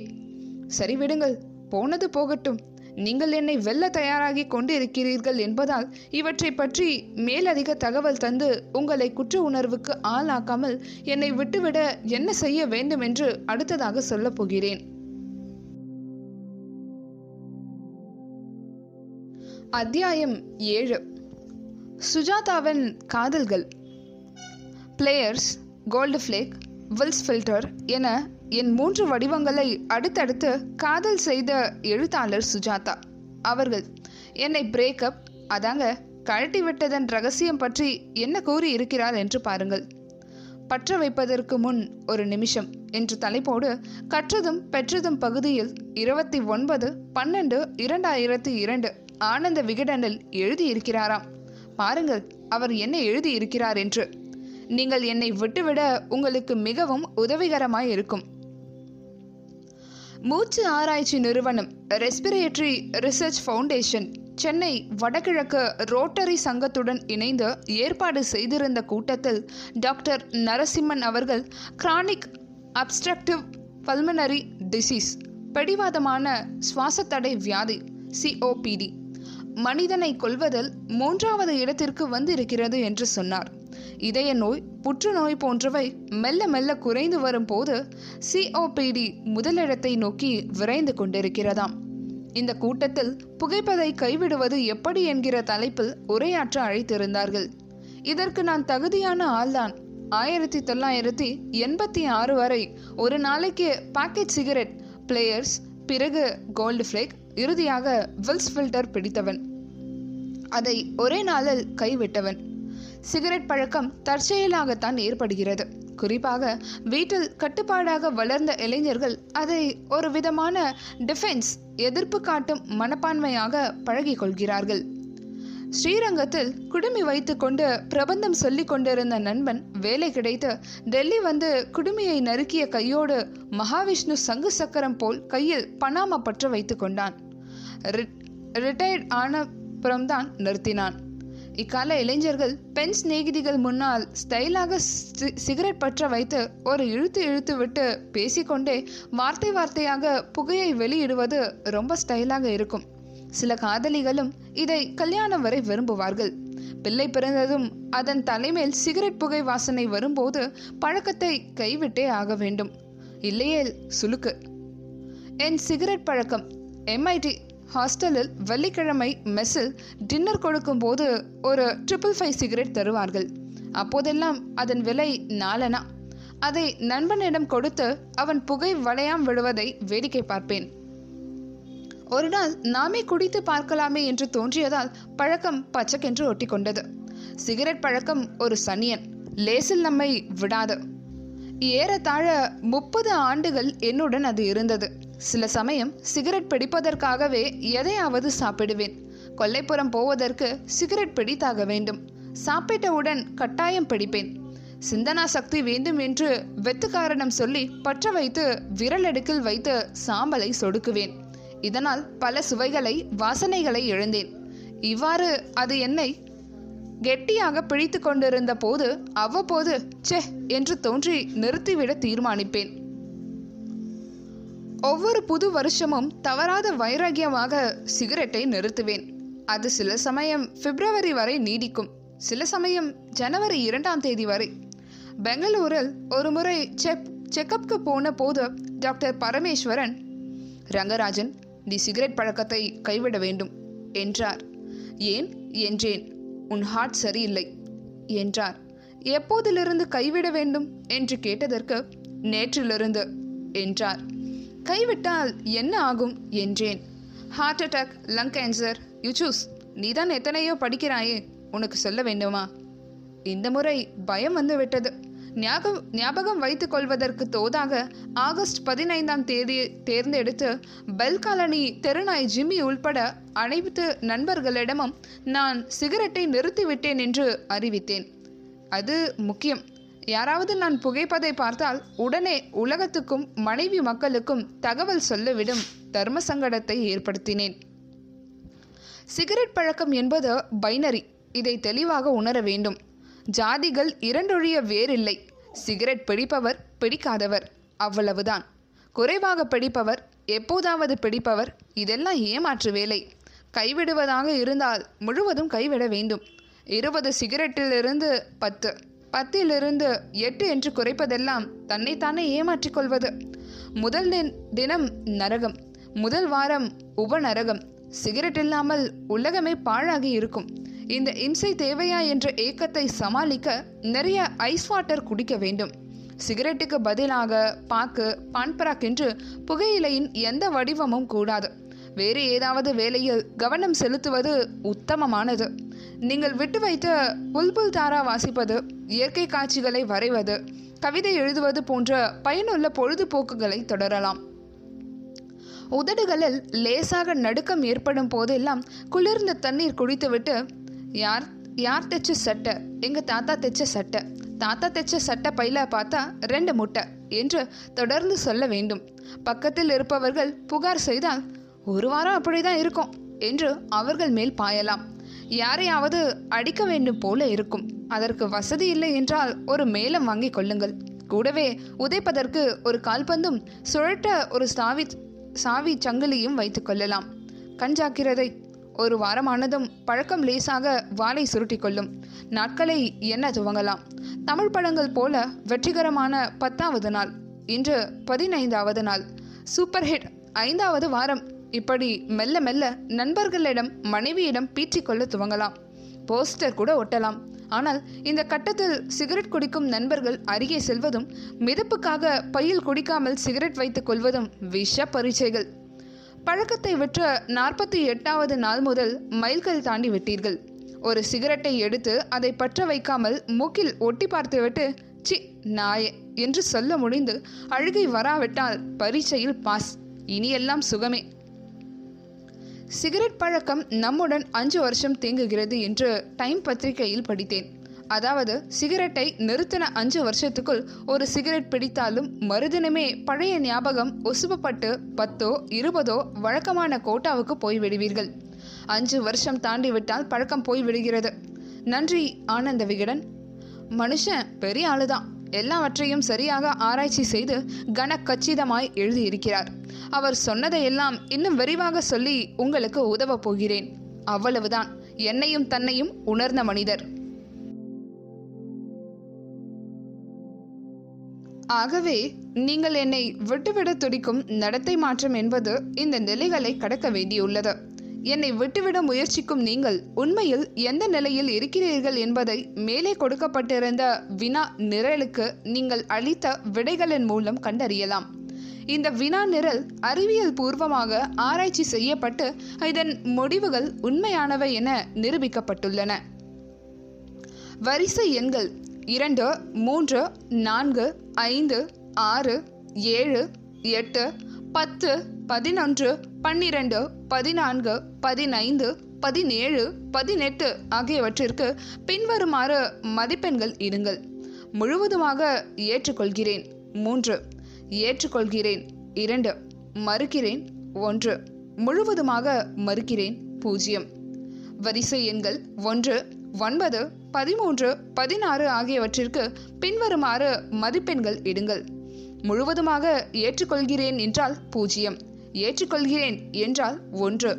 சரி, விடுங்கள், போனது போகட்டும். நீங்கள் என்னை வெல்ல தயாராகி கொண்டு இருக்கிறீர்கள் என்பதால் இவற்றை பற்றி மேலதிக தகவல் தந்து உங்களை குற்ற உணர்வுக்கு ஆளாக்காமல் என்னை விட்டுவிட என்ன செய்ய வேண்டும் என்று அடுத்ததாக சொல்லப் போகிறேன். அத்தியாயம் ஏழு. சுஜாதாவின் காதல்கள். Players, gold flake, Wills filter என என் மூன்று வடிவங்களை அடுத்தடுத்து காதல் செய்த எழுத்தாளர் சுஜாதா அவர்கள் என்னை பிரேக்கப், அதாங்க கழட்டி விட்டதன் ரகசியம் பற்றி என்ன கூறி இருக்கிறார் என்று பாருங்கள். பற்ற வைப்பதற்கு முன் ஒரு நிமிஷம் என்று தலைப்போடு கற்றதும் பெற்றதும் பகுதியில் இருபத்தி ஒன்பது பன்னெண்டு இரண்டாயிரத்தி இரண்டு ஆனந்த விகடனில் எழுதியிருக்கிறாராம். பாருங்கள் அவர் என்ன எழுதியிருக்கிறார் என்று. நீங்கள் என்னை விட்டுவிட உங்களுக்கு மிகவும் உதவிகரமாய் இருக்கும். மூச்சு ஆராய்ச்சி நிறுவனம் ரெஸ்பிரேட்டரி ரிசர்ச் ஃபவுண்டேஷன் சென்னை வடகிழக்கு ரோட்டரி சங்கத்துடன் இணைந்து ஏற்பாடு செய்திருந்த கூட்டத்தில் டாக்டர் நரசிம்மன் அவர்கள் கிரானிக் அப்ஸ்ட்ரக்டிவ் பல்மனரி டிசீஸ், பிடிவாதமான சுவாசத்தடை வியாதி சிஓபிடி, மனிதனை கொல்வதில் மூன்றாவது இடத்திற்கு வந்திருக்கிறது என்று சொன்னார். இதய நோய், புற்றுநோய் போன்றவை மெல்ல மெல்ல குறைந்து வரும் போது சிஓபிடி முதலிடத்தை நோக்கி விரைந்து கொண்டிருக்கிறதாம். இந்த கூட்டத்தில் புகைப்பதை கைவிடுவது எப்படி என்கிற தலைப்பில் உரையாற்ற அழைத்திருந்தார்கள். இதற்கு நான் தகுதியான ஆள்தான். ஆயிரத்தி தொள்ளாயிரத்தி எண்பத்தி ஆறு வரை ஒரு நாளைக்கு பாக்கெட் சிகரெட், பிளேயர்ஸ், பிறகு கோல்டு ஃபிளேக், இறுதியாக வில்ஸ் ஃபில்டர் பிடித்தவன். அதை ஒரே நாளில் கைவிட்டவன். சிகரெட் பழக்கம் தற்செயலாகத்தான் ஏற்படுகிறது. குறிப்பாக வீட்டில் கட்டுப்பாடாக வளர்ந்த இளைஞர்கள் அதை ஒரு விதமான டிஃபென்ஸ், எதிர்ப்பு காட்டும் மனப்பான்மையாக பழகிக்கொள்கிறார்கள். ஸ்ரீரங்கத்தில் குடுமி வைத்து கொண்டு பிரபந்தம் சொல்லி கொண்டிருந்த நண்பன் வேலை கிடைத்து டெல்லி வந்து குடுமியை நறுக்கிய கையோடு மகாவிஷ்ணு சங்கு சக்கரம் போல் கையில் பனாமா பற்று வைத்து கொண்டான். ரிட்டையர்ட் ஆனப்புறம்தான் நிறுத்தினான். இக்கால இளைஞர்கள் பெண் சிநேகிதிகள் முன்னால் ஸ்டைலாக சிகரெட் பற்ற வைத்து ஒரு இழுத்து இழுத்து விட்டு பேசிக்கொண்டே வார்த்தை வார்த்தையாக புகையை வெளியிடுவது ரொம்ப ஸ்டைலாக இருக்கும். சில காதலிகளும் இதை கல்யாணம் வரை விரும்புவார்கள். பிள்ளை பிறந்ததும் அதன் தலைமேல் சிகரெட் புகை வாசனை வரும்போது பழக்கத்தை கைவிட்டே ஆக வேண்டும். இல்லையே சுலுக்கு. என் சிகரெட் பழக்கம் எம்ஐடி ஹாஸ்டலில் வெள்ளிக்கிழமை மெஸ்ஸில் டின்னர் கொடுக்கும் போது ஒரு ட்ரிப்புள் ஃபைவ் சிகரெட் தருவார்கள். அப்போதெல்லாம் அதன் விலை நாலனா. அதை நண்பனிடம் கொடுத்து அவன் புகை வளையாம் விடுவதை வேடிக்கை பார்ப்பேன். ஒரு நாள் நாமே குடித்து பார்க்கலாமே என்று தோன்றியதால் பழக்கம் பச்சக்கென்று ஒட்டி கொண்டது. சிகரெட் பழக்கம் ஒரு சனியன், லேசில் நம்மை விடாது. ஏறத்தாழ முப்பது ஆண்டுகள் என்னுடன் அது இருந்தது. சில சமயம் சிகரெட் பிடிப்பதற்காகவே எதையாவது சாப்பிடுவேன். கொல்லைப்புறம் போவதற்கு சிகரெட் பிடித்தாக வேண்டும். சாப்பிட்டவுடன் கட்டாயம் பிடிப்பேன். சிந்தனா சக்தி வேண்டும் என்று வெத்து காரணம் சொல்லி பற்ற வைத்து விரலடுக்கில் வைத்து சாம்பலை சொடுக்குவேன். இதனால் பல சுவைகளை வாசனைகளை இழந்தேன். இவ்வாறு அது என்னை கெட்டியாக பிடித்து கொண்டிருந்த போது அவ்வப்போது செ என்று தோன்றி நிறுத்திவிட தீர்மானிப்பேன். ஒவ்வொரு புது வருஷமும் தவறாத வைராகியமாக சிகரெட்டை நிறுத்துவேன். அது சில சமயம் பிப்ரவரி வரை நீடிக்கும், சில சமயம் ஜனவரி இரண்டாம் தேதி வரை. பெங்களூரில் ஒரு முறை செக் செக்கப்புக்கு போன போது டாக்டர் பரமேஸ்வரன், ரங்கராஜன், நீ சிகரெட் பழக்கத்தை கைவிட வேண்டும் என்றார். ஏன் என்றேன். உன் ஹார்ட் சரியில்லை என்றார். எப்போதிலிருந்து கைவிட வேண்டும் என்று கேட்டதற்கு நேற்றிலிருந்து என்றார். கைவிட்டால் என்ன ஆகும் என்றேன். Heart attack, lung cancer, you choose. நீதான் எத்தனையோ படிக்கிறாயே, உனக்கு சொல்ல வேண்டுமா? இந்த முறை பயம் வந்து விட்டது. ஞாபகம் ஞாபகம் வைத்துக் கொள்வதற்கு தோதாக ஆகஸ்ட் பதினைந்தாம் தேதி தேர்ந்தெடுத்து பெல் காலனி தெருநாய் ஜிம்மி உள்பட அனைத்து நண்பர்களிடமும் நான் சிகரெட்டை நிறுத்திவிட்டேன் என்று அறிவித்தேன். அது முக்கியம். யாராவது நான் புகைப்பதை பார்த்தால் உடனே உலகத்துக்கும் மனைவி மக்களுக்கும் தகவல் சொல்லிவிடும் தர்ம சங்கடத்தை ஏற்படுத்தினேன். சிகரெட் பழக்கம் என்பது பைனரி. இதை தெளிவாக உணர வேண்டும். ஜாதிகள் இரண்டொழிய வேறில்லை. சிகரெட் பிடிப்பவர், பிடிக்காதவர், அவ்வளவுதான். குறைவாக பிடிப்பவர், எப்போதாவது பிடிப்பவர், இதெல்லாம் ஏமாற்று வேலை. கைவிடுவதாக இருந்தால் முழுவதும் கைவிட வேண்டும். இருபது சிகரெட்டிலிருந்து பத்து, பத்திலிருந்து எட்டு என்று குறைப்பதெல்லாம் தன்னைத்தானே ஏமாற்றிக்கொள்வது. முதல் தினம் நரகம், முதல் வாரம் உபநரகம். சிகரெட் இல்லாமல் உலகமே பாழாகி இருக்கும். இந்த இம்சை தேவையா என்ற ஏக்கத்தை சமாளிக்க நிறைய ஐஸ் வாட்டர் குடிக்க வேண்டும். சிகரெட்டுக்கு பதிலாக பாக்கு, பான்பராக் என்று புகையிலையின் எந்த வடிவமும் கூடாது. வேறு ஏதாவது வேலையில் கவனம் செலுத்துவது உத்தமமானது. நீங்கள் விட்டு வைத்த புல்புல் தாரா வாசிப்பது, இயற்கை காட்சிகளை வரைவது, கவிதை எழுதுவது போன்ற பயனுள்ள பொழுதுபோக்குகளை தொடரலாம். உதடுகளில் லேசாக நடுக்கம் ஏற்படும் போதெல்லாம் குளிர்ந்த தண்ணீர் குடித்துவிட்டு, யார் யார் தைச்ச சட்டை, எங்கள் தாத்தா தைச்ச சட்டை, தாத்தா தைச்ச சட்டை பையில பார்த்தா ரெண்டு முட்டை என்று தொடர்ந்து சொல்ல வேண்டும். பக்கத்தில் இருப்பவர்கள் புகார் செய்தால் ஒரு வாரம் அப்படிதான் இருக்கும் என்று அவர்கள் மேல் பாயலாம். யாரையாவது அடிக்க வேண்டும் போல இருக்கும். அதற்கு வசதி இல்லை என்றால் ஒரு மேளம் வாங்கி கொள்ளுங்கள். கூடவே உதைப்பதற்கு ஒரு கால்பந்தும் சுழட்ட ஒரு சாவி சாவி சங்கிலியும் வைத்துக் கொள்ளலாம். கஞ்சாக்கிறதை ஒரு வாரமானதும் பழக்கம் லேசாக வாளை சுருட்டி கொள்ளும். நாட்களை எண்ண துவங்கலாம். தமிழ் படங்கள் போல வெற்றிகரமான பத்தாவது நாள், இன்று பதினைந்தாவது நாள், சூப்பர் ஹிட் ஐந்தாவது வாரம். இப்படி மெல்ல மெல்ல நண்பர்களிடம் மனைவியிடம் பீச்சிக்கொள்ள துவங்கலாம். போஸ்டர் கூட ஒட்டலாம். ஆனால் இந்த கட்டத்தில் சிகரெட் குடிக்கும் நண்பர்கள் அருகே செல்வதும் மிதப்புக்காக பையில் குடிக்காமல் சிகரெட் வைத்துக் கொள்வதும் விஷ பரீட்சைகள். பழக்கத்தை விற்ற நாற்பத்தி எட்டாவது நாள் முதல் மைல்கள் தாண்டி விட்டீர்கள். ஒரு சிகரெட்டை எடுத்து அதை பற்ற வைக்காமல் மூக்கில் ஒட்டி பார்த்துவிட்டு சி நாயே என்று சொல்ல முடிந்து அழுகை வராவிட்டால் பரீட்சையில் பாஸ். இனியெல்லாம் சுகமே. சிகரெட் பழக்கம் நம்முடன் அஞ்சு வருஷம் தேங்குகிறது என்று டைம் பத்திரிகையில் படித்தேன். அதாவது சிகரெட்டை நிறுத்தின அஞ்சு வருஷத்துக்குள் ஒரு சிகரெட் பிடித்தாலும் மறுதினமே பழைய ஞாபகம் ஒசுப்பப்பட்டு பத்தோ இருபதோ வழக்கமான கோட்டாவுக்கு போய்விடுவீர்கள். அஞ்சு வருஷம் தாண்டிவிட்டால் பழக்கம் போய்விடுகிறது. நன்றி, ஆனந்த விகடன். மனுஷன் பெரிய ஆளுதான். எல்லாவற்றையும் சரியாக ஆராய்ச்சி செய்து கனக்கச்சிதமாய் எழுதியிருக்கிறார். அவர் சொன்னதையெல்லாம் இன்னும் விரிவாக சொல்லி உங்களுக்கு உதவ போகிறேன். அவ்வளவுதான். என்னையும் தன்னையும் உணர்ந்த மனிதர். ஆகவே நீங்கள் என்னை விட்டுவிட துடிக்கும் நடத்தை மாற்றம் என்பது இந்த நிலைகளை கடக்க வேண்டியுள்ளது. என்னை விட்டுவிட முயற்சிக்கும் நீங்கள் உண்மையில் எந்த நிலையில் இருக்கிறீர்கள் என்பதை மேலே கொடுக்கப்பட்டிருந்த வினா நிரலுக்கு நீங்கள் அளித்த விடைகளின் மூலம் கண்டறியலாம். இந்த வினா நிரல் அறிவியல் பூர்வமாக ஆராய்ச்சி செய்யப்பட்டு இதன் முடிவுகள் உண்மையானவை என நிரூபிக்கப்பட்டுள்ளன. வரிசை எண்கள் இரண்டு, மூன்று, நான்கு, ஐந்து, ஆறு, ஏழு, எட்டு, பத்து, பதினொன்று, பன்னிரண்டு, பதினான்கு, பதினைந்து, பதினேழு, பதினெட்டு ஆகியவற்றிற்கு பின்வருமாறு மதிப்பெண்கள் இருங்கள். முழுவதுமாக ஏற்றுக்கொள்கிறேன் மூன்று, ஏற்றுக்கொள்கிறேன் இரண்டு, மறுக்கிறேன் ஒன்று, முழுவதுமாக மறுக்கிறேன் பூஜ்ஜியம். வரிசை எண்கள் ஒன்று, ஒன்பது, பதிமூன்று, பதினாறு ஆகியவற்றிற்கு பின்வருமாறு மதிப்பெண்கள் இடுங்கள். முழுவதுமாக ஏற்றுக்கொள்கிறேன் என்றால் பூஜ்ஜியம், ஏற்றுக்கொள்கிறேன் என்றால் ஒன்று,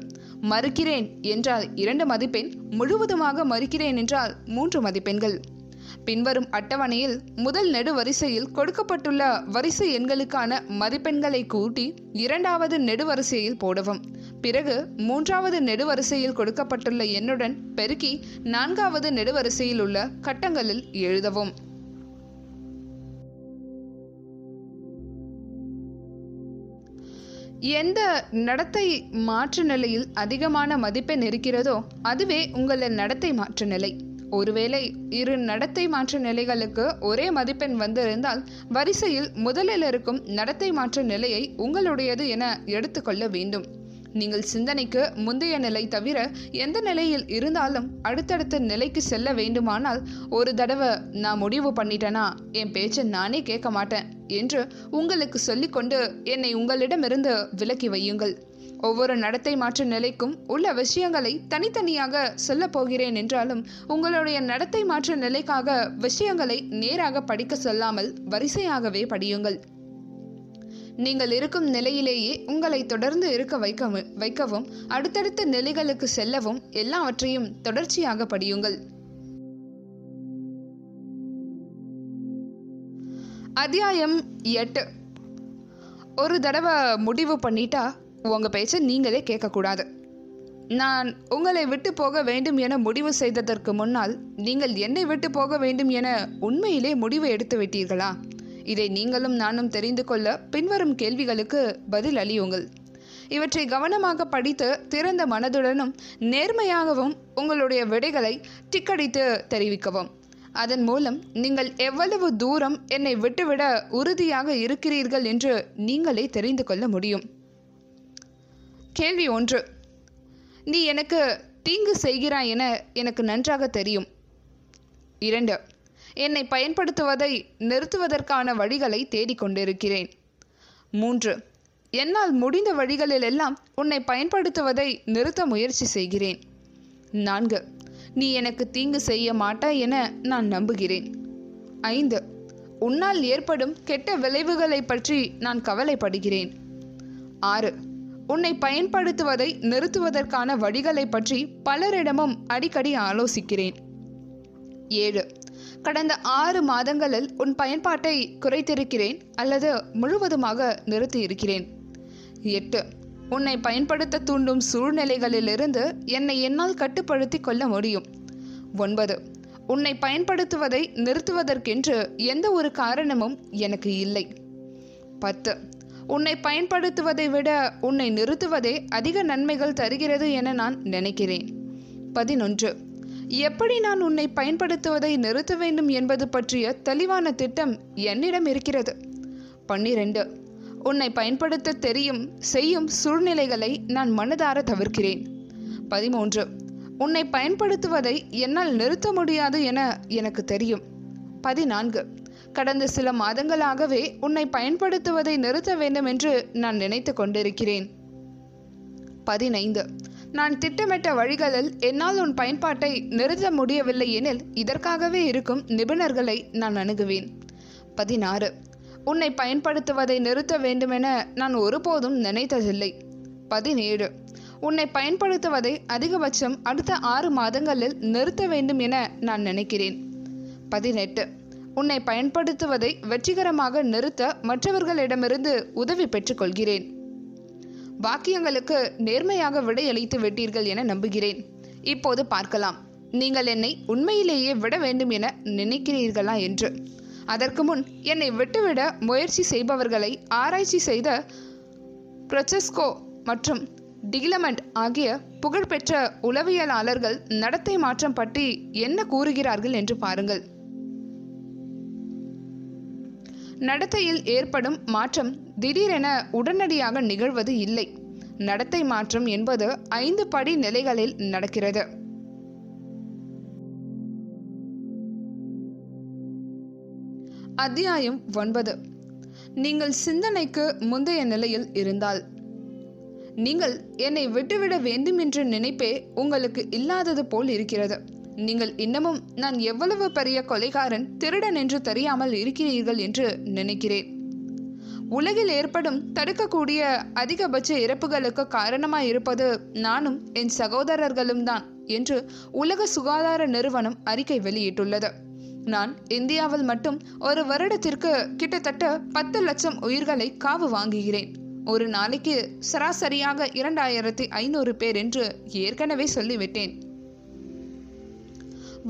மறுக்கிறேன் என்றால் இரண்டு மதிப்பெண், முழுவதுமாக மறுக்கிறேன் என்றால் மூன்று மதிப்பெண்கள். பின்வரும் அட்டவணையில் முதல் நெடுவரிசையில் கொடுக்கப்பட்டுள்ள வரிசை எண்களுக்கான மதிப்பெண்களை கூட்டி இரண்டாவது நெடுவரிசையில் போடவும். பிறகு மூன்றாவது நெடுவரிசையில் கொடுக்கப்பட்டுள்ள எண்ணுடன் பெருக்கி நான்காவது நெடுவரிசையில் உள்ள கட்டங்களில் எழுதவும். எந்த நடத்தை மாற்று நிலையில் அதிகமான மதிப்பெண் இருக்கிறதோ அதுவே உங்களின் நடத்தை மாற்று நிலை. ஒருவேளை இரு நடத்தை மாற்று நிலைகளுக்கு ஒரே மதிப்பெண் வந்திருந்தால் வரிசையில் முதலில் இருக்கும் நடத்தை மாற்று நிலையை உங்களுடையது என எடுத்துக்கொள்ள வேண்டும். நீங்கள் சிந்தனைக்கு முந்தைய நிலை தவிர எந்த நிலையில் இருந்தாலும் அடுத்தடுத்த நிலைக்கு செல்ல வேண்டுமானால் ஒரு தடவை நான் முடிவு பண்ணிட்டேனா என் பேச்சை நானே கேட்க மாட்டேன் என்று உங்களுக்கு சொல்லிக்கொண்டு என்னை உங்களிடமிருந்து விலக்கி வையுங்கள். ஒவ்வொரு நடத்தை மாற்று நிலைக்கும் உள்ள விஷயங்களை தனித்தனியாக சொல்லப்போகிறேன் என்றாலும் உங்களுடைய நடத்தை மாற்று நிலைக்காக விஷயங்களை நேராக படிக்க சொல்லாமல் வரிசையாகவே படியுங்கள். நீங்கள் இருக்கும் நிலையிலேயே உங்களை தொடர்ந்து இருக்க வைக்க வைக்கவும் அடுத்தடுத்த நிலைகளுக்கு செல்லவும் எல்லாவற்றையும் தொடர்ச்சியாக படியுங்கள். அத்தியாயம் எட்டு. ஒரு தடவை முடிவு பண்ணிட்டா உங்கள் பேச்சை நீங்களே கேட்கக்கூடாது. நான் உங்களை விட்டு போக வேண்டும் என முடிவு செய்ததற்கு முன்னால் நீங்கள் என்னை விட்டு போக வேண்டும் என உண்மையிலே முடிவு எடுத்து விட்டீர்களா? இதை நீங்களும் நானும் தெரிந்து கொள்ள பின்வரும் கேள்விகளுக்கு பதில் அளியுங்கள். இவற்றை கவனமாக படித்து திறந்த மனதுடனும் நேர்மையாகவும் உங்களுடைய விடைகளை டிக்கடித்து தெரிவிக்கவும். அதன் மூலம் நீங்கள் எவ்வளவு தூரம் என்னை விட்டுவிட உறுதியாக இருக்கிறீர்கள் என்று நீங்களே தெரிந்து கொள்ள முடியும். கேள்வி ஒன்று. நீ எனக்கு தீங்கு செய்கிறாய் என எனக்கு நன்றாக தெரியும். இரண்டு. என்னை பயன்படுத்துவதை நிறுத்துவதற்கான வழிகளை தேடிக்கொண்டிருக்கிறேன். மூன்று. என்னால் முடிந்த வழிகளிலெல்லாம் உன்னை பயன்படுத்துவதை நிறுத்த முயற்சி செய்கிறேன். நான்கு. நீ எனக்கு தீங்கு செய்ய மாட்டாய் என நான் நம்புகிறேன். ஐந்து. உன்னால் ஏற்படும் கெட்ட விளைவுகளை பற்றி நான் கவலைப்படுகிறேன். ஆறு. உன்னை பயன்படுத்துவதை நிறுத்துவதற்கான வழிகளை பற்றி பலரிடமும் அடிக்கடி ஆலோசிக்கிறேன். ஏழு. கடந்த ஆறு மாதங்களில் உன் பயன்பாட்டை குறைத்திருக்கிறேன் அல்லது முழுவதுமாக நிறுத்தியிருக்கிறேன். எட்டு. உன்னை பயன்படுத்த தூண்டும் சூழ்நிலைகளிலிருந்து என்னை என்னால் கட்டுப்படுத்தி கொள்ள முடியும். ஒன்பது. உன்னை பயன்படுத்துவதை நிறுத்துவதற்கென்று எந்த ஒரு காரணமும் எனக்கு இல்லை. பத்து. உன்னை பயன்படுத்துவதை விட உன்னை நிறுத்துவதே அதிக நன்மைகள் தருகிறது என நான் நினைக்கிறேன். பதினொன்று. எப்படி நான் உன்னை பயன்படுத்துவதை நிறுத்த வேண்டும் என்பது பற்றிய தெளிவான திட்டம் என்னிடம் இருக்கிறது. பன்னிரண்டு, உன்னை பயன்படுத்த தெரியும் செய்யும் சூழ்நிலைகளை நான் மனதார தவிர்க்கிறேன். பதிமூன்று, உன்னை பயன்படுத்துவதை என்னால் நிறுத்த முடியாது என எனக்கு தெரியும். பதினான்கு, கடந்த சில மாதங்களாகவே உன்னை பயன்படுத்துவதை நிறுத்த வேண்டும் என்று நான் நினைத்து கொண்டிருக்கிறேன். பதினைந்து, நான் திட்டமிட்ட வழிகளில் என்னால் உன் பயன்பாட்டை நிறுத்த முடியவில்லை எனில் இதற்காகவே இருக்கும் நிபுணர்களை நான் அணுகுவேன். பதினாறு, உன்னை பயன்படுத்துவதை நிறுத்த வேண்டுமென நான் ஒருபோதும் நினைத்ததில்லை. பதினேழு, உன்னை பயன்படுத்துவதை அதிகபட்சம் அடுத்த ஆறு மாதங்களில் நிறுத்த வேண்டும் என நான் நினைக்கிறேன். பதினெட்டு, உன்னை பயன்படுத்துவதை வெற்றிகரமாக நிறுத்த மற்றவர்களிடமிருந்து உதவி பெற்றுக்கொள்கிறேன். வாக்கியங்களுக்கு நேர்மையாக விடையளித்து விட்டீர்கள் என நம்புகிறேன். இப்போது பார்க்கலாம், நீங்கள் என்னை உண்மையிலேயே விட வேண்டும் என நினைக்கிறீர்களா என்று. அதற்கு முன் என்னை விட்டுவிட முயற்சி செய்பவர்களை ஆராய்ச்சி செய்த பிரச்சஸ்கோ மற்றும் டிகிலமெண்ட் ஆகிய புகழ்பெற்ற உளவியலாளர்கள் நடத்தை மாற்றம் பற்றி என்ன கூறுகிறார்கள் என்று பாருங்கள். நடத்தையில் ஏற்படும் மாற்றம் திடீரென உடனடியாக நிகழ்வது இல்லை. நடத்தை மாற்றம் என்பது ஐந்து படி நிலைகளில் நடக்கிறது. அத்தியாயம் ஒன்பது. நீங்கள் சிந்தனைக்கு முந்தைய நிலையில் இருந்தால். நீங்கள் என்னை விட்டுவிட வேண்டும் என்ற நினைப்பே உங்களுக்கு இல்லாதது போல் இருக்கிறது. நீங்கள் இன்னமும் நான் எவ்வளவு பெரிய கொலைகாரன் திருடன் என்று தெரியாமல் இருக்கிறீர்கள் என்று நினைக்கிறேன். உலகில் ஏற்படும் தடுக்கக்கூடிய அதிகபட்ச இறப்புகளுக்கு காரணமாயிருப்பது நானும் என் சகோதரர்களும் தான் என்று உலக சுகாதார நிறுவனம் அறிக்கை வெளியிட்டுள்ளது. நான் இந்தியாவில் மட்டும் ஒரு வருடத்திற்கு கிட்டத்தட்ட பத்து லட்சம் உயிர்களை காவு வாங்குகிறேன். ஒரு நாளைக்கு சராசரியாக இரண்டாயிரத்தி ஐநூறு பேர் என்று ஏற்கனவே சொல்லிவிட்டேன்.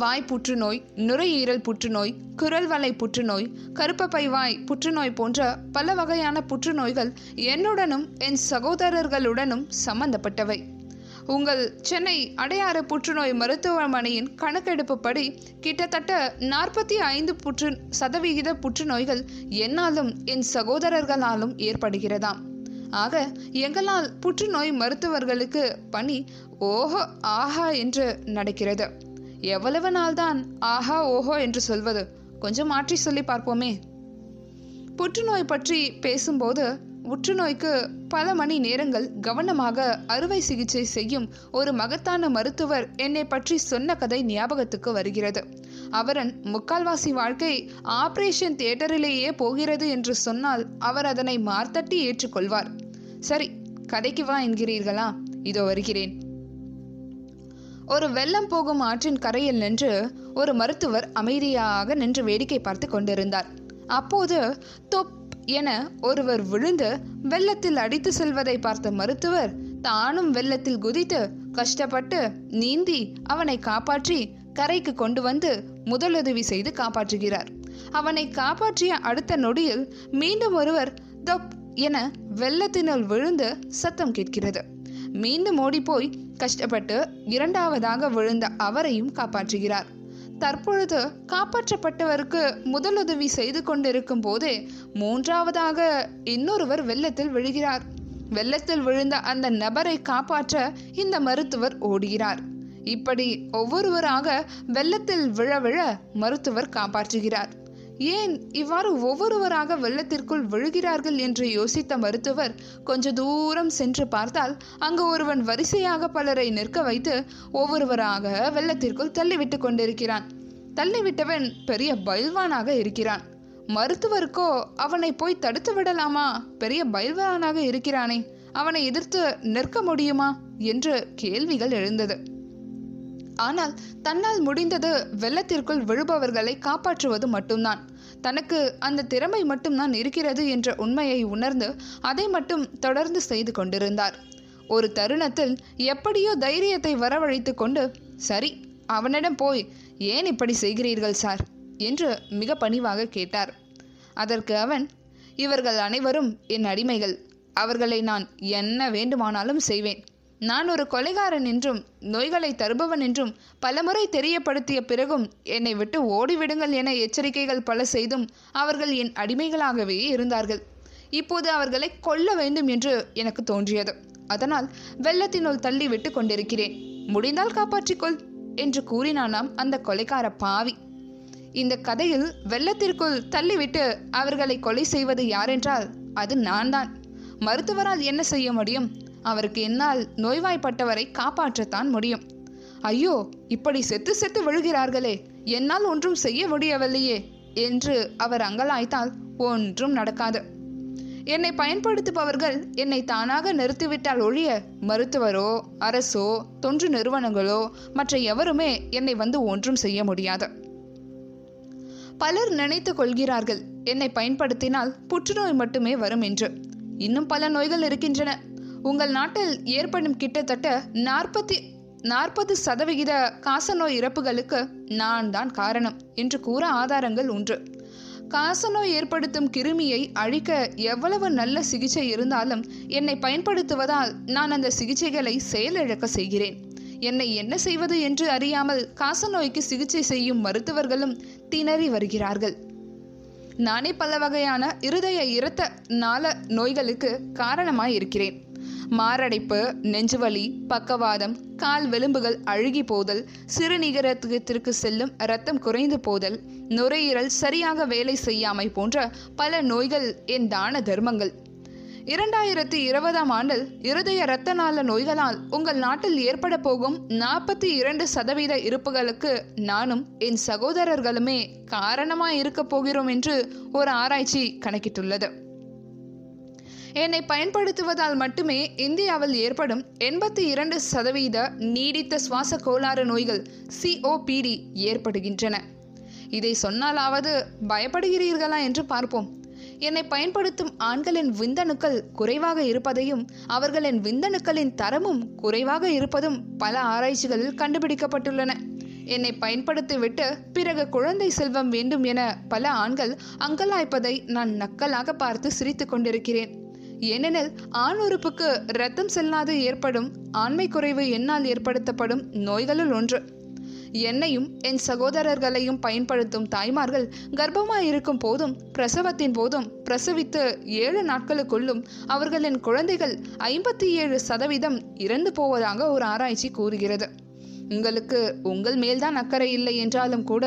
வாய் புற்றுநோய், நுரையீரல் புற்றுநோய், குரல்வளை புற்றுநோய், கருப்பப்பை வாய் புற்றுநோய் போன்ற பல வகையான புற்றுநோய்கள் என்னுடனும் என் சகோதரர்களுடனும் சம்பந்தப்பட்டவை. உங்கள் சென்னை அடையாறு புற்றுநோய் மருத்துவமனையின் கணக்கெடுப்பு படி கிட்டத்தட்ட நாற்பத்தி ஐந்து புற்று சதவிகித புற்றுநோய்கள் என்னாலும் என் சகோதரர்களாலும் ஏற்படுகிறதாம். ஆக எங்களால் புற்றுநோய் மருத்துவர்களுக்கு பணி ஓஹோ ஆஹா என்று நடக்கிறது. எவ்வளவு நாள்தான் ஆஹா ஓஹோ என்று சொல்வது? கொஞ்சம் மாற்றி சொல்லி பார்ப்போமே. புற்றுநோய் பற்றி பேசும்போது புற்றுநோய்க்கு பல மணி நேரங்கள் கவனமாக அறுவை சிகிச்சை செய்யும் ஒரு மகத்தான மருத்துவர் என்னை பற்றி சொன்ன கதை ஞாபகத்துக்கு வருகிறது. அவரன் முக்கால்வாசி வாழ்க்கை ஆபரேஷன் தியேட்டரிலேயே போகிறது என்று சொன்னால் அவர் அதனை மார்த்தட்டி ஏற்றுக்கொள்வார். சரி, கதைக்கு வா என்கிறீர்களா? இதோ வருகிறேன். ஒரு வெள்ளம் போகும் ஆற்றின் கரையில் நின்று ஒரு மருத்துவர் அமைதியாக நின்று வேடிக்கை பார்த்து கொண்டிருந்தார். அப்போது தொப் என ஒருவர் விழுந்து வெள்ளத்தில் அடித்து செல்வதை பார்த்த மருத்துவர் தானும் வெள்ளத்தில் குதித்து கஷ்டப்பட்டு நீந்தி அவனை காப்பாற்றி கரைக்கு கொண்டு வந்து முதலுதவி செய்து காப்பாற்றுகிறார். அவனை காப்பாற்றிய அடுத்த நொடியில் மீண்டும் ஒருவர் தொப் என வெள்ளத்தினுள் விழுந்து சத்தம் கேட்கிறது. மீண்டும் ஓடிப்போய் கஷ்டப்பட்டு இரண்டாவதாக விழுந்த அவரையும் காப்பாற்றுகிறார். தற்பொழுது காப்பாற்றப்பட்டவருக்கு முதலுதவி செய்து கொண்டிருக்கும் போதே மூன்றாவதாக இன்னொருவர் வெள்ளத்தில் விழுகிறார். வெள்ளத்தில் விழுந்த அந்த நபரை காப்பாற்ற இந்த மருத்துவர் ஓடுகிறார். இப்படி ஒவ்வொருவராக வெள்ளத்தில் விழ விழ மருத்துவர் காப்பாற்றுகிறார். ஏன் இவ்வாறு ஒவ்வொருவராக வெள்ளத்திற்குள் விழுகிறார்கள் என்று யோசித்த மருத்துவர் கொஞ்ச தூரம் சென்று பார்த்தால் அங்கு ஒருவன் வரிசையாக பலரை நிற்க வைத்து ஒவ்வொருவராக வெள்ளத்திற்குள் தள்ளிவிட்டு கொண்டிருக்கிறான். தள்ளிவிட்டவன் பெரிய பயில்வானாக இருக்கிறான். மருத்துவருக்கோ அவனை போய் தடுத்து விடலாமா, பெரிய பயில்வானாக இருக்கிறானே, அவனை எதிர்த்து நிற்க முடியுமா என்று கேள்விகள் எழுந்தது. ஆனால் தன்னால் முடிந்தது வெள்ளத்திற்குள் விழுபவர்களை காப்பாற்றுவது மட்டும்தான். தனக்கு அந்த திறமை மட்டும்தான் இருக்கிறது என்ற உண்மையை உணர்ந்து அதை மட்டும் தொடர்ந்து செய்து கொண்டிருந்தார். ஒரு தருணத்தில் எப்படியோ தைரியத்தை வரவழைத்து கொண்டு, சரி அவனிடம் போய் ஏன் இப்படி செய்கிறீர்கள் சார் என்று மிக பணிவாக கேட்டார். அதற்கு அவன், இவர்கள் அனைவரும் என் அடிமைகள், அவர்களை நான் என்ன வேண்டுமானாலும் செய்வேன், நான் ஒரு கொலைகாரன் என்றும் நோய்களை தருபவன் என்றும் பலமுறை தெரியப்படுத்திய பிறகும் என்னை விட்டு ஓடிவிடுங்கள் என எச்சரிக்கைகள் பல செய்தும் அவர்கள் என் அடிமைகளாகவே இருந்தார்கள். இப்போது அவர்களை கொல்ல வேண்டும் என்று எனக்கு தோன்றியது. அதனால் வெள்ளத்தினுள் தள்ளி விட்டு கொண்டிருக்கிறேன். முடிந்தால் காப்பாற்றிக்கொள் என்று கூறினானாம் அந்த கொலைக்கார பாவி. இந்த கதையில் வெள்ளத்திற்குள் தள்ளிவிட்டு அவர்களை கொலை செய்வது யாரென்றால் அது நான் தான். மருத்துவரால் என்ன செய்ய முடியும்? அவருக்கு என்னால் நோய்வாய்ப்பட்டவரை காப்பாற்றத்தான் முடியும். ஐயோ, இப்படி செத்து செத்து விழுகிறார்களே, என்னால் ஒன்றும் செய்ய முடியவில்லையே என்று அவர் அங்கலாய்த்தால் ஒன்றும் நடக்காது. என்னை பயன்படுத்துபவர்கள் என்னை தானாக நிறுத்திவிட்டால் ஒழிய மருத்துவரோ அரசோ தொன்று நிறுவனங்களோ மற்ற எவருமே என்னை வந்து ஒன்றும் செய்ய முடியாது. பலர் நினைத்து கொள்கிறார்கள் என்னை பயன்படுத்தினால் புற்றுநோய் மட்டுமே வரும் என்று. இன்னும் பல நோய்கள் இருக்கின்றன. உங்கள் நாட்டில் ஏற்படும் கிட்டத்தட்ட நாற்பத்தி நாற்பது சதவிகித காசநோய் இறப்புகளுக்கு நான் தான் காரணம் என்று கூற ஆதாரங்கள் உண்டு. காசநோய் ஏற்படுத்தும் கிருமியை அழிக்க எவ்வளவு நல்ல சிகிச்சை இருந்தாலும் என்னை பயன்படுத்துவதால் நான் அந்த சிகிச்சைகளை செயலிழக்க செய்கிறேன். என்னை என்ன செய்வது என்று அறியாமல் காசநோய்க்கு சிகிச்சை செய்யும் மருத்துவர்களும் திணறி வருகிறார்கள். நானே பல வகையான இருதய இரத்த நாள நோய்களுக்கு காரணமாயிருக்கிறேன். மாரடைப்பு, நெஞ்சுவலி, பக்கவாதம், கால் வெலும்புகள் அழுகி போதல், சிறுநீரகத்திற்கு செல்லும் இரத்தம் குறைந்து போதல், நுரையீரல் சரியாக வேலை செய்யாமை போன்ற பல நோய்கள் என் தான தர்மங்கள். இரண்டாயிரத்தி இருபதாம் ஆண்டில் இருதய இரத்த நாள நோய்களால் உங்கள் நாட்டில் ஏற்பட போகும் நாற்பத்தி இரண்டு சதவீத இறப்புகளுக்கு நானும் என் சகோதரர்களுமே காரணமாக இருக்க போகிறோம் என்று ஒரு ஆராய்ச்சி கணக்கிட்டுள்ளது. என்னை பயன்படுத்துவதால் மட்டுமே இந்தியாவில் ஏற்படும் எண்பத்தி இரண்டு சதவீத நீடித்த சுவாச கோளாறு நோய்கள் சிஓபிடி ஏற்படுகின்றன. இதை சொன்னாலாவது பயப்படுகிறீர்களா என்று பார்ப்போம். என்னை பயன்படுத்தும் ஆண்களின் விந்தணுக்கள் குறைவாக இருப்பதையும் அவர்களின் விந்தணுக்களின் தரமும் குறைவாக இருப்பதும் பல ஆராய்ச்சிகளில் கண்டுபிடிக்கப்பட்டுள்ளன. என்னை பயன்படுத்திவிட்டு பிறகு குழந்தை செல்வம் வேண்டும் என பல ஆண்கள் அங்கலாய்ப்பதை நான் நக்கலாக பார்த்து சிரித்து கொண்டிருக்கிறேன். ஏனெனில் ஆண் உறுப்புக்கு இரத்தம் செல்லாது ஏற்படும் ஆண்மை குறைவு என்னால் ஏற்படுத்தப்படும் நோய்களுள் ஒன்று. என்னையும் என் சகோதரர்களையும் பயன்படுத்தும் தாய்மார்கள் கர்ப்பமாயிருக்கும் போதும் பிரசவத்தின் போதும் பிரசவித்து ஏழு நாட்களுக்குள்ளும் அவர்களின் குழந்தைகள் ஐம்பத்தி ஏழு சதவீதம் இறந்து போவதாக ஒரு ஆராய்ச்சி கூறுகிறது. உங்களுக்கு உங்கள் மேல்தான் அக்கறை இல்லை என்றாலும் கூட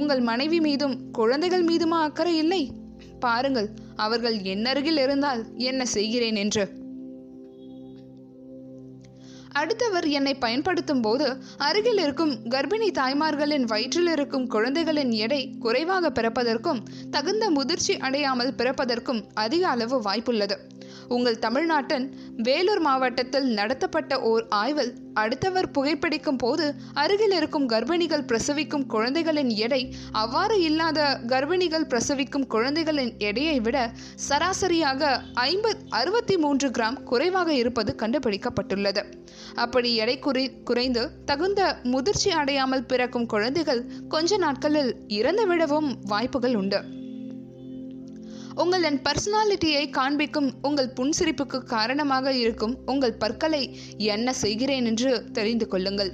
உங்கள் மனைவி மீதும் குழந்தைகள் மீதுமா அக்கறை இல்லை? பாருங்கள், அவர்கள் என்னருகில் இருந்தால் என்ன செய்கிறேன் என்று. அடுத்தவர் என்னை பயன்படுத்தும் போது அருகில் இருக்கும் கர்ப்பிணி தாய்மார்களின் வயிற்றில் இருக்கும் குழந்தைகளின் எடை குறைவாக பிறப்பதற்கும் தகுந்த முதிர்ச்சி அடையாமல் பிறப்பதற்கும் அதிக அளவு வாய்ப்புள்ளது. உங்கள் தமிழ்நாட்டின் வேலூர் மாவட்டத்தில் நடத்தப்பட்ட ஓர் ஆய்வில் அடுத்தவர் புகைப்பிடிக்கும் போது அருகில் இருக்கும் கர்ப்பிணிகள் பிரசவிக்கும் குழந்தைகளின் எடை அவ்வாறு இல்லாத கர்ப்பிணிகள் பிரசவிக்கும் குழந்தைகளின் எடையை விட சராசரியாக ஐம்பது அறுபத்தி மூன்று கிராம் குறைவாக இருப்பது கண்டுபிடிக்கப்பட்டுள்ளது. அப்படி எடை குறை குறைந்து தகுந்த முதிர்ச்சி அடையாமல் பிறக்கும் குழந்தைகள் கொஞ்ச நாட்களில் இறந்துவிடவும் வாய்ப்புகள் உண்டு. உங்களின் பர்சனாலிட்டியை காண்பிக்கும் உங்கள் புன்சிரிப்புக்கு காரணமாக இருக்கும் உங்கள் பற்களை என்ன செய்கிறேன் என்று தெரிந்து கொள்ளுங்கள்.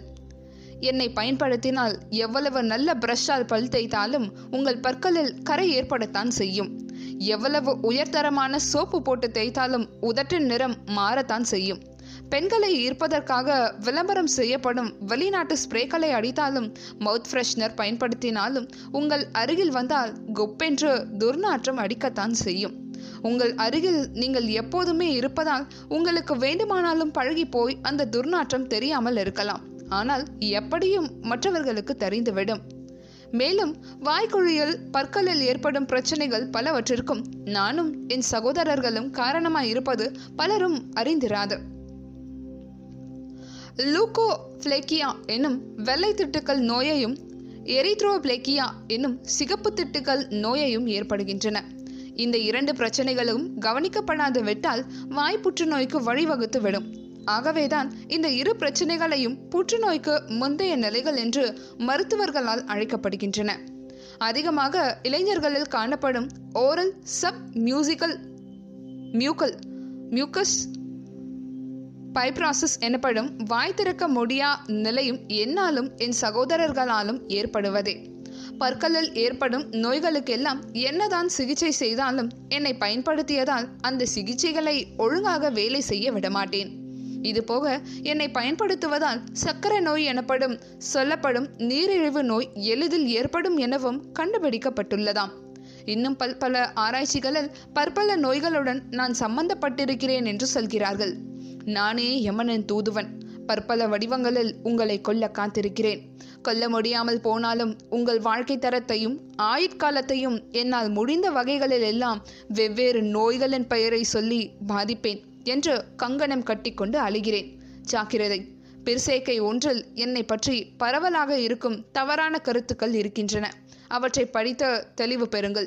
என்னை பயன்படுத்தினால் எவ்வளவு நல்ல பிரஷ்ஷால் பல் தேய்த்தாலும் உங்கள் பற்களில் கறை ஏற்படத்தான் செய்யும். எவ்வளவு உயர்தரமான சோப்பு போட்டு தேய்த்தாலும் உதட்டின் நிறம் மாறத்தான் செய்யும். பெண்களை ஈர்ப்பதற்காக விளம்பரம் செய்யப்படும் வெளிநாட்டு ஸ்ப்ரேக்களை அடித்தாலும் மவுத் ஃப்ரெஷ்னர் பயன்படுத்தினாலும் உங்கள் அருகில் வந்தால் கொப்பென்று துர்நாற்றம் அடிக்கத்தான் செய்யும். உங்கள் அருகில் நீங்கள் எப்போதுமே இருப்பதால் உங்களுக்கு வேண்டுமானாலும் பழகி போய் அந்த துர்நாற்றம் தெரியாமல் இருக்கலாம். ஆனால் எப்படியும் மற்றவர்களுக்கு தெரிந்துவிடும். மேலும் வாய்க்குழியில் பற்களில் ஏற்படும் பிரச்சனைகள் பலவற்றிற்கும் நானும் என் சகோதரர்களும் காரணமாயிருப்பது பலரும் அறிந்திராது. லூக்கோ பிளேக்கியா என்னும் வெள்ளை திட்டுக்கள் நோயையும் எரித்ரோ பிளேக்கியா என்னும் சிகப்பு திட்டுக்கள் நோயையும் ஏற்படுகின்றன. இந்த இரண்டு பிரச்சனைகளும் கவனிக்கப்படாது விட்டால் வாய் புற்றுநோய்க்கு வழிவகுத்து விடும். ஆகவேதான் இந்த இரு பிரச்சனைகளையும் புற்றுநோய்க்கு முந்தைய நிலைகள் என்று மருத்துவர்களால் அழைக்கப்படுகின்றன. அதிகமாக இளைஞர்களில் காணப்படும் oral sub musical mucal mucous fibrosis எனப்படும் வாய் திறக்க முடியா நிலையும் என்னாலும் என் சகோதரர்களாலும் ஏற்படுவதே. பற்களில் ஏற்படும் நோய்களுக்கெல்லாம் என்னதான் சிகிச்சை செய்தாலும் என்னை பயன்படுத்தியதால் அந்த சிகிச்சைகளை ஒழுங்காக வேலை செய்ய விடமாட்டேன். இதுபோக என்னை பயன்படுத்துவதால் சர்க்கரை நோய் எனப்படும் சொல்லப்படும் நீரிழிவு நோய் எளிதில் ஏற்படும் எனவும் கண்டுபிடிக்கப்பட்டுள்ளதாம். இன்னும் பல் பல ஆராய்ச்சிகளில் பற்பல நோய்களுடன் நான் சம்பந்தப்பட்டிருக்கிறேன் என்று சொல்கிறார்கள். நானே யமனின் தூதுவன். பற்பல வடிவங்களில் உங்களை கொல்ல காத்திருக்கிறேன். கொல்ல முடியாமல் போனாலும் உங்கள் வாழ்க்கை தரத்தையும் ஆயுட்காலத்தையும் என்னால் முடிந்த வகைகளில் எல்லாம் வெவ்வேறு நோய்களின் பெயரை சொல்லி பாதிப்பேன் என்று கங்கணம் கட்டிக்கொண்டு அழுகிறேன். ஜாக்கிரதை! பிற்சேக்கை ஒன்றில் என்னை பற்றி பரவலாக இருக்கும் தவறான கருத்துக்கள் இருக்கின்றன. அவற்றை படித்து தெளிவு பெறுங்கள்.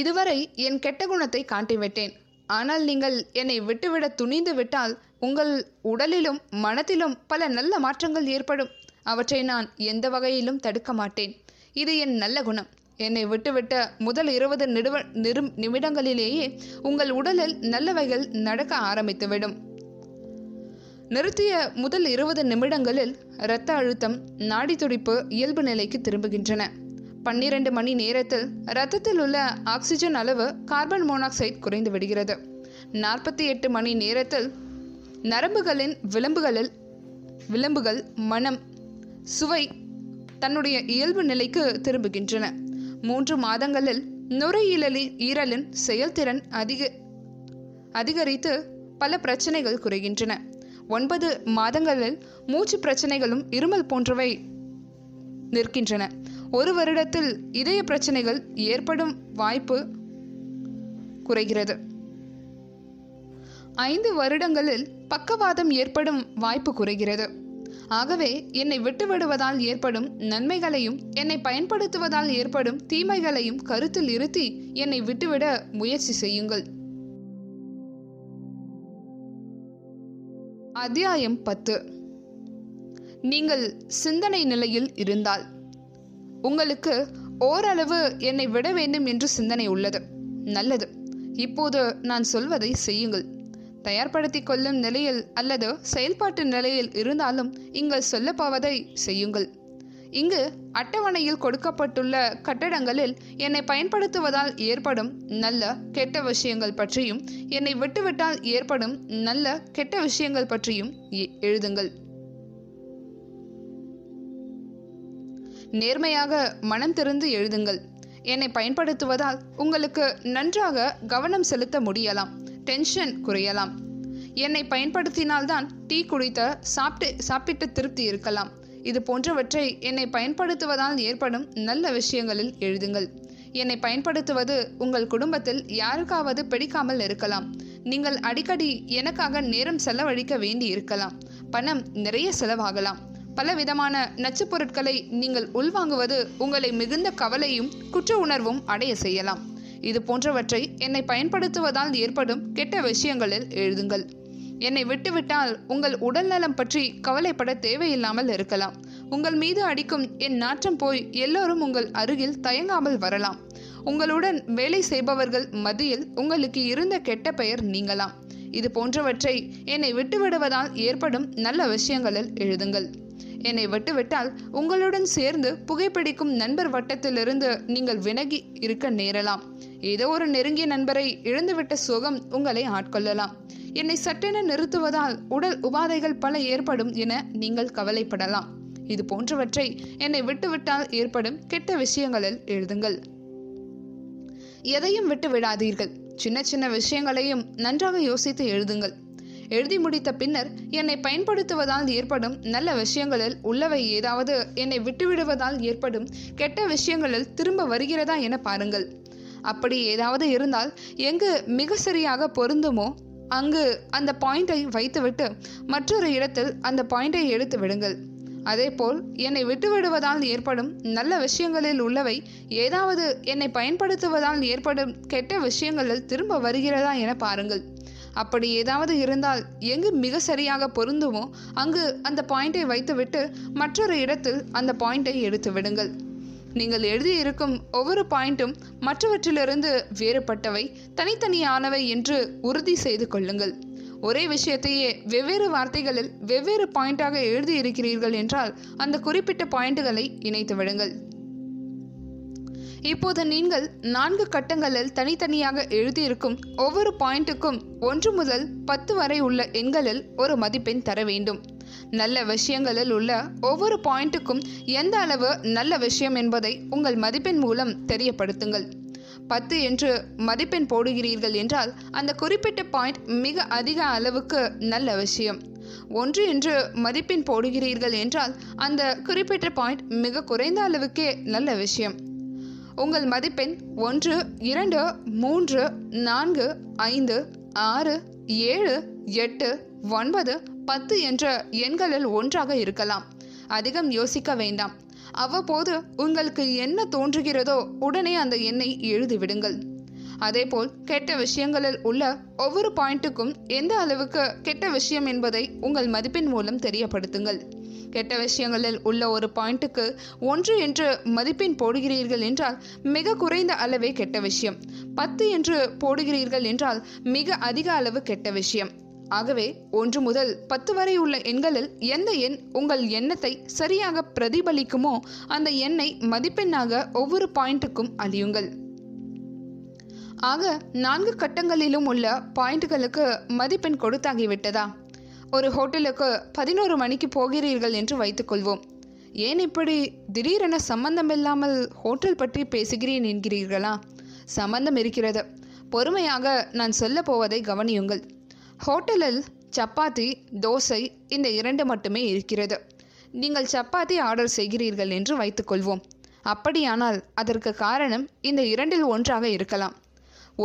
இதுவரை என் கெட்ட குணத்தை காட்டிவிட்டேன். ஆனால் நீங்கள் என்னை விட்டுவிட துணிந்து விட்டால் உங்கள் உடலிலும் மனத்திலும் பல நல்ல மாற்றங்கள் ஏற்படும். அவற்றை நான் எந்த வகையிலும் தடுக்க மாட்டேன். இது என் நல்ல குணம். என்னை விட்டுவிட்ட முதல் இருபது நிடுவ நிரு நிமிடங்களிலேயே உங்கள் உடலில் நல்லவைகள் நடக்க ஆரம்பித்துவிடும். நிறுத்திய முதல் இருபது நிமிடங்களில் இரத்த அழுத்தம், நாடி துடிப்பு இயல்பு நிலைக்கு திரும்புகின்றன. பன்னிரண்டு மணி நேரத்தில் இரத்தத்தில் உள்ள ஆக்சிஜன் அளவு கார்பன் மோனாக்சைடு குறைந்து விடுகிறது. நாற்பத்தி எட்டு மணி நேரத்தில் நரம்புகளின் விளிம்புகளில் விளிம்புகள் மனம், சுவை தன்னுடைய இயல்பு நிலைக்கு திரும்புகின்றன. மூன்று மாதங்களில் நுரையீரலின் ஈரலின் செயல்திறன் அதிக அதிகரித்து பல பிரச்சனைகள் குறைகின்றன. ஒன்பது மாதங்களில் மூச்சு பிரச்சனைகளும் இருமல் போன்றவை நிற்கின்றன. ஒரு வருடத்தில் இதய பிரச்சனைகள் ஏற்படும் வாய்ப்பு குறைகிறது. ஐந்து வருடங்களில் பக்கவாதம் ஏற்படும் வாய்ப்பு குறைகிறது. ஆகவே என்னை விட்டுவிடுவதால் ஏற்படும் நன்மைகளையும் என்னை பயன்படுத்துவதால் ஏற்படும் தீமைகளையும் கருத்தில் இருத்தி என்னை விட்டுவிட முயற்சி செய்யுங்கள். அத்தியாயம் பத்து. நீங்கள் சிந்தனை நிலையில் இருந்தால். உங்களுக்கு ஓரளவு என்னை விட வேண்டும் என்று சிந்தனை உள்ளது. நல்லது, இப்போது நான் சொல்வதை செய்யுங்கள். தயார்படுத்தி கொள்ளும் நிலையில் அல்லது செயல்பாட்டு நிலையில் இருந்தாலும் நீங்கள் சொல்லப்போவதை செய்யுங்கள். இங்கு அட்டவணையில் கொடுக்கப்பட்டுள்ள கட்டடங்களில் என்னை பயன்படுத்துவதால் ஏற்படும் நல்ல கெட்ட விஷயங்கள் பற்றியும் என்னை விட்டுவிட்டால் ஏற்படும் நல்ல கெட்ட விஷயங்கள் பற்றியும் எழுதுங்கள். நேர்மையாக மனம் திறந்து எழுதுங்கள். என்னை பயன்படுத்துவதால் உங்களுக்கு நன்றாக கவனம் செலுத்த முடியலாம். டென்ஷன் குறையலாம். என்னை பயன்படுத்தினால்தான் டீ குடித்த சாப்பிட்டு சாப்பிட்ட திருப்தி இருக்கலாம். இது போன்றவற்றை என்னை பயன்படுத்துவதால் ஏற்படும் நல்ல விஷயங்களில் எழுதுங்கள். என்னை பயன்படுத்துவது உங்கள் குடும்பத்தில் யாருக்காவது பிடிக்காமல் இருக்கலாம். நீங்கள் அடிக்கடி எனக்காக நேரம் செலவழிக்க வேண்டி இருக்கலாம். பணம் நிறைய செலவாகலாம். பலவிதமான நச்சுப் பொருட்களை நீங்கள் உள்வாங்குவது உங்களை மிகுந்த கவலையும் குற்ற உணர்வும் அடைய செய்யலாம். இது போன்றவற்றை என்னை பயன்படுத்துவதால் ஏற்படும் கெட்ட விஷயங்களில் எழுதுங்கள். என்னை விட்டுவிட்டால் உங்கள் உடல்நலம் பற்றி கவலைப்பட தேவையில்லாமல் இருக்கலாம். உங்கள் மீது அடிக்கும் என் நாற்றம் போய் எல்லோரும் உங்கள் அருகில் தயங்காமல் வரலாம். உங்களுடன் வேலை செய்பவர்கள் மத்தியில் உங்களுக்கு இருந்த கெட்ட பெயர் நீங்கலாம். இது போன்றவற்றை என்னை விட்டுவிடுவதால் ஏற்படும் நல்ல விஷயங்களில் எழுதுங்கள். என்னை விட்டுவிட்டால் உங்களுடன் சேர்ந்து புகைப்பிடிக்கும் நண்பர் வட்டத்திலிருந்து நீங்கள் விலகி இருக்க நேரலாம். ஏதோ ஒரு நெருங்கிய நண்பரை இழந்துவிட்ட சோகம் உங்களை ஆட்கொள்ளலாம். என்னை சட்டென நிறுத்துவதால் உடல் உபாதைகள் பல ஏற்படும் என நீங்கள் கவலைப்படலாம். இது போன்றவற்றை என்னை விட்டுவிட்டால் ஏற்படும் கெட்ட விஷயங்களில் எழுதுங்கள். எதையும் விட்டு விடாதீர்கள். சின்ன சின்ன விஷயங்களையும் நன்றாக யோசித்து எழுதுங்கள். எழுதி முடித்த பின்னர் என்னை பயன்படுத்துவதால் ஏற்படும் நல்ல விஷயங்களில் உள்ளவை ஏதாவது என்னை விட்டுவிடுவதால் ஏற்படும் கெட்ட விஷயங்களில் திரும்ப வருகிறதா என பாருங்கள். அப்படி ஏதாவது இருந்தால் எங்கு மிக சரியாக பொருந்துமோ அங்கு அந்த பாயிண்டை வைத்துவிட்டு மற்றொரு இடத்தில் அந்த பாயிண்டை எடுத்து விடுங்கள். அதேபோல் என்னை விட்டுவிடுவதால் ஏற்படும் நல்ல விஷயங்களில் உள்ளவை ஏதாவது என்னை பயன்படுத்துவதால் ஏற்படும் கெட்ட விஷயங்களில் திரும்ப வருகிறதா என பாருங்கள். அப்படி ஏதாவது இருந்தால் எங்கு மிக சரியாக பொருந்துமோ அங்கு அந்த பாயிண்டை வைத்துவிட்டு மற்றொரு இடத்தில் அந்த பாயிண்டை எடுத்து விடுங்கள். நீங்கள் எழுதியிருக்கும் ஒவ்வொரு பாயிண்ட்டும் மற்றவற்றிலிருந்து வேறுபட்டவை, தனித்தனியானவை என்று உறுதி செய்து கொள்ளுங்கள். ஒரே விஷயத்தையே வெவ்வேறு வார்த்தைகளில் வெவ்வேறு பாயிண்டாக எழுதியிருக்கிறீர்கள் என்றால் அந்த குறிப்பிட்ட பாயிண்ட்களை இணைத்து விடுங்கள். இப்போது நீங்கள் நான்கு கட்டங்களில் தனித்தனியாக எழுதியிருக்கும் ஒவ்வொரு பாயிண்ட்டுக்கும் ஒன்று முதல் பத்து வரை உள்ள எண்களில் ஒரு மதிப்பெண் தர வேண்டும். நல்ல விஷயங்களில் உள்ள ஒவ்வொரு பாயிண்ட்டுக்கும் எந்த அளவு நல்ல விஷயம் என்பதை உங்கள் மதிப்பெண் மூலம் தெரியப்படுத்துங்கள். பத்து என்று மதிப்பெண் போடுகிறீர்கள் என்றால் அந்த குறிப்பிட்ட பாயிண்ட் மிக அதிக அளவுக்கு நல்ல விஷயம். ஒன்று என்று மதிப்பெண் போடுகிறீர்கள் என்றால் அந்த குறிப்பிட்ட பாயிண்ட் மிக குறைந்த அளவுக்கே நல்ல விஷயம். உங்கள் மதிப்பெண் ஒன்று, இரண்டு, மூன்று, நான்கு, ஐந்து, ஆறு, ஏழு, எட்டு, ஒன்பது, பத்து என்ற எண்களில் ஒன்றாக இருக்கலாம். அதிகம் யோசிக்க வேண்டாம். அவ்வப்போது உங்களுக்கு என்ன தோன்றுகிறதோ உடனே அந்த எண்ணை எழுதிவிடுங்கள். அதேபோல் கெட்ட விஷயங்களில் உள்ள ஒவ்வொரு பாயிண்ட்டுக்கும் எந்த அளவுக்கு கெட்ட விஷயம் என்பதை உங்கள் மதிப்பெண் மூலம் தெரியப்படுத்துங்கள். கெட்ட விஷயங்களில் உள்ள ஒரு பாயிண்ட்டுக்கு ஒன்று என்று மதிப்பெண் போடுகிறீர்கள் என்றால் மிக குறைந்த அளவே கெட்ட விஷயம், பத்து என்று போடுகிறீர்கள் என்றால் மிக அதிக அளவு கெட்ட விஷயம். ஆகவே ஒன்று முதல் பத்து வரை உள்ள எண்களில் எந்த எண் உங்கள் எண்ணத்தை சரியாக பிரதிபலிக்குமோ அந்த எண்ணை மதிப்பெண்ணாக ஒவ்வொரு பாயிண்ட்டுக்கும் அளியுங்கள். ஆக நான்கு கட்டங்களிலும் உள்ள பாயிண்ட்டுகளுக்கு மதிப்பெண் கொடுத்தாகிவிட்டதா? ஒரு ஹோட்டலுக்கு பதினோரு மணிக்கு போகிறீர்கள் என்று வைத்துக்கொள்வோம். ஏன் இப்படி திடீரென சம்பந்தம் இல்லாமல் ஹோட்டல் பற்றி பேசுகிறேன் என்கிறீர்களா? சம்பந்தம் இருக்கிறது. பொறுமையாக நான் சொல்ல போவதை கவனியுங்கள். ஹோட்டலில் சப்பாத்தி, தோசை இந்த இரண்டு மட்டுமே இருக்கிறது. நீங்கள் சப்பாத்தி ஆர்டர் செய்கிறீர்கள் என்று வைத்துக்கொள்வோம். அப்படியானால் அதற்கு காரணம் இந்த இரண்டில் ஒன்றாக இருக்கலாம்.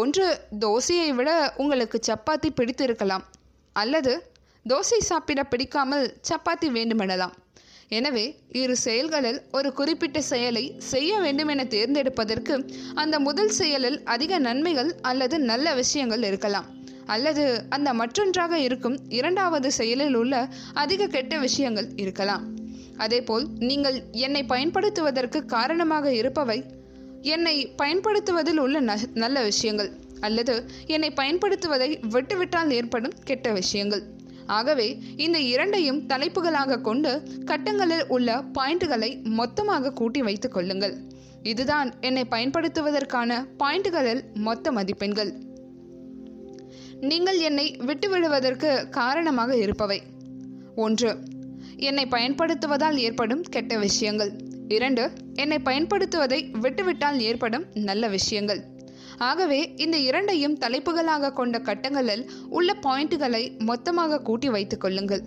ஒன்று, தோசையை விட உங்களுக்கு சப்பாத்தி பிடித்திருக்கலாம், அல்லது தோசை சாப்பிட பிடிக்காமல் சப்பாத்தி வேண்டுமெனலாம். எனவே இரு செயல்களில் ஒரு குறிப்பிட்ட செயலை செய்ய வேண்டுமென தேர்ந்தெடுப்பதற்கு அந்த முதல் செயலில் அதிக நன்மைகள் அல்லது நல்ல விஷயங்கள் இருக்கலாம், அல்லது அந்த மற்றொன்றாக இருக்கும் இரண்டாவது செயலில் உள்ள அதிக கெட்ட விஷயங்கள் இருக்கலாம். அதேபோல் நீங்கள் என்னை பயன்படுத்துவதற்கு காரணமாக இருப்பவை என்னை பயன்படுத்துவதில் உள்ள நல்ல விஷயங்கள், அல்லது என்னை பயன்படுத்துவதை விட்டுவிட்டால் ஏற்படும் கெட்ட விஷயங்கள். ஆகவே இந்த இரண்டையும் தலைப்புகளாக கொண்டு கட்டங்களில் உள்ள பாயிண்ட்டுகளை மொத்தமாக கூட்டி வைத்துக் கொள்ளுங்கள். இதுதான் என்னை பயன்படுத்துவதற்கான பாயிண்ட்டுகளில் மொத்த மதிப்பெண்கள். நீங்கள் என்னை விட்டுவிடுவதற்கு காரணமாக இருப்பவை: ஒன்று, என்னை பயன்படுத்துவதால் ஏற்படும் கெட்ட விஷயங்கள். இரண்டு, என்னை பயன்படுத்துவதை விட்டுவிட்டால் ஏற்படும் நல்ல விஷயங்கள். ஆகவே இந்த இரண்டையும் தலைப்புகளாக கொண்ட கட்டங்களில் உள்ள பாயிண்ட்டுகளை மொத்தமாக கூட்டி வைத்துக் கொள்ளுங்கள்.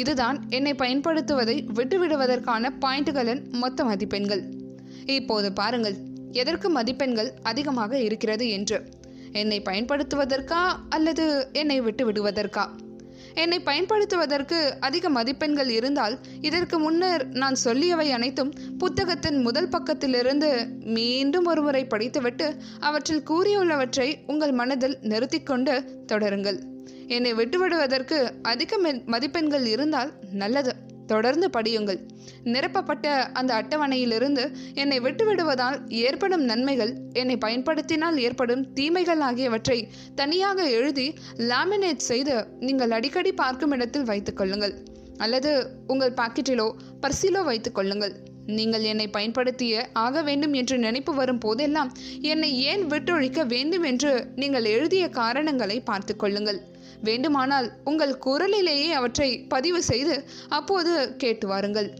இதுதான் என்னை பயன்படுத்துவதை விட்டுவிடுவதற்கான பாயிண்ட்டுகளின் மொத்த மதிப்பெண்கள். இப்போது பாருங்கள் எதற்கு மதிப்பெண்கள் அதிகமாக இருக்கிறது என்று: என்னை பயன்படுத்துவதற்கா அல்லது என்னை விட்டு விடுவதற்கா? என்னை பயன்படுத்துவதற்கு அதிக மதிப்பெண்கள் இருந்தால் இதற்கு முன்னர் நான் சொல்லியவை அனைத்தும் புத்தகத்தின் முதல் பக்கத்திலிருந்து மீண்டும் ஒருமுறை படித்துவிட்டு அவற்றில் கூறியுள்ளவற்றை உங்கள் மனதில் நிறுத்தி கொண்டு தொடருங்கள். என்னை விட்டுவிடுவதற்கு அதிக மதிப்பெண்கள் இருந்தால் நல்லது, தொடர்ந்து படியுங்கள். நிரப்பப்பட்ட அந்த அட்டவணையிலிருந்து என்னை விட்டுவிடுவதால் ஏற்படும் நன்மைகள், என்னை பயன்படுத்தினால் ஏற்படும் தீமைகள் ஆகியவற்றை தனியாக எழுதி லேமினேட் செய்து நீங்கள் அடிக்கடி பார்க்கும் இடத்தில் வைத்துக் கொள்ளுங்கள், அல்லது உங்கள் பாக்கெட்டிலோ பர்சிலோ வைத்துக் கொள்ளுங்கள். நீங்கள் என்னை பயன்படுத்திய ஆக வேண்டும் என்று நினைப்பு வரும் போதெல்லாம் என்னை ஏன் விட்டொழிக்க வேண்டும் என்று நீங்கள் எழுதிய காரணங்களை பார்த்து கொள்ளுங்கள். வேண்டுமானால் உங்கள் குரலிலேயே அவற்றை பதிவு செய்து அப்போது கேட்டு வாருங்கள்.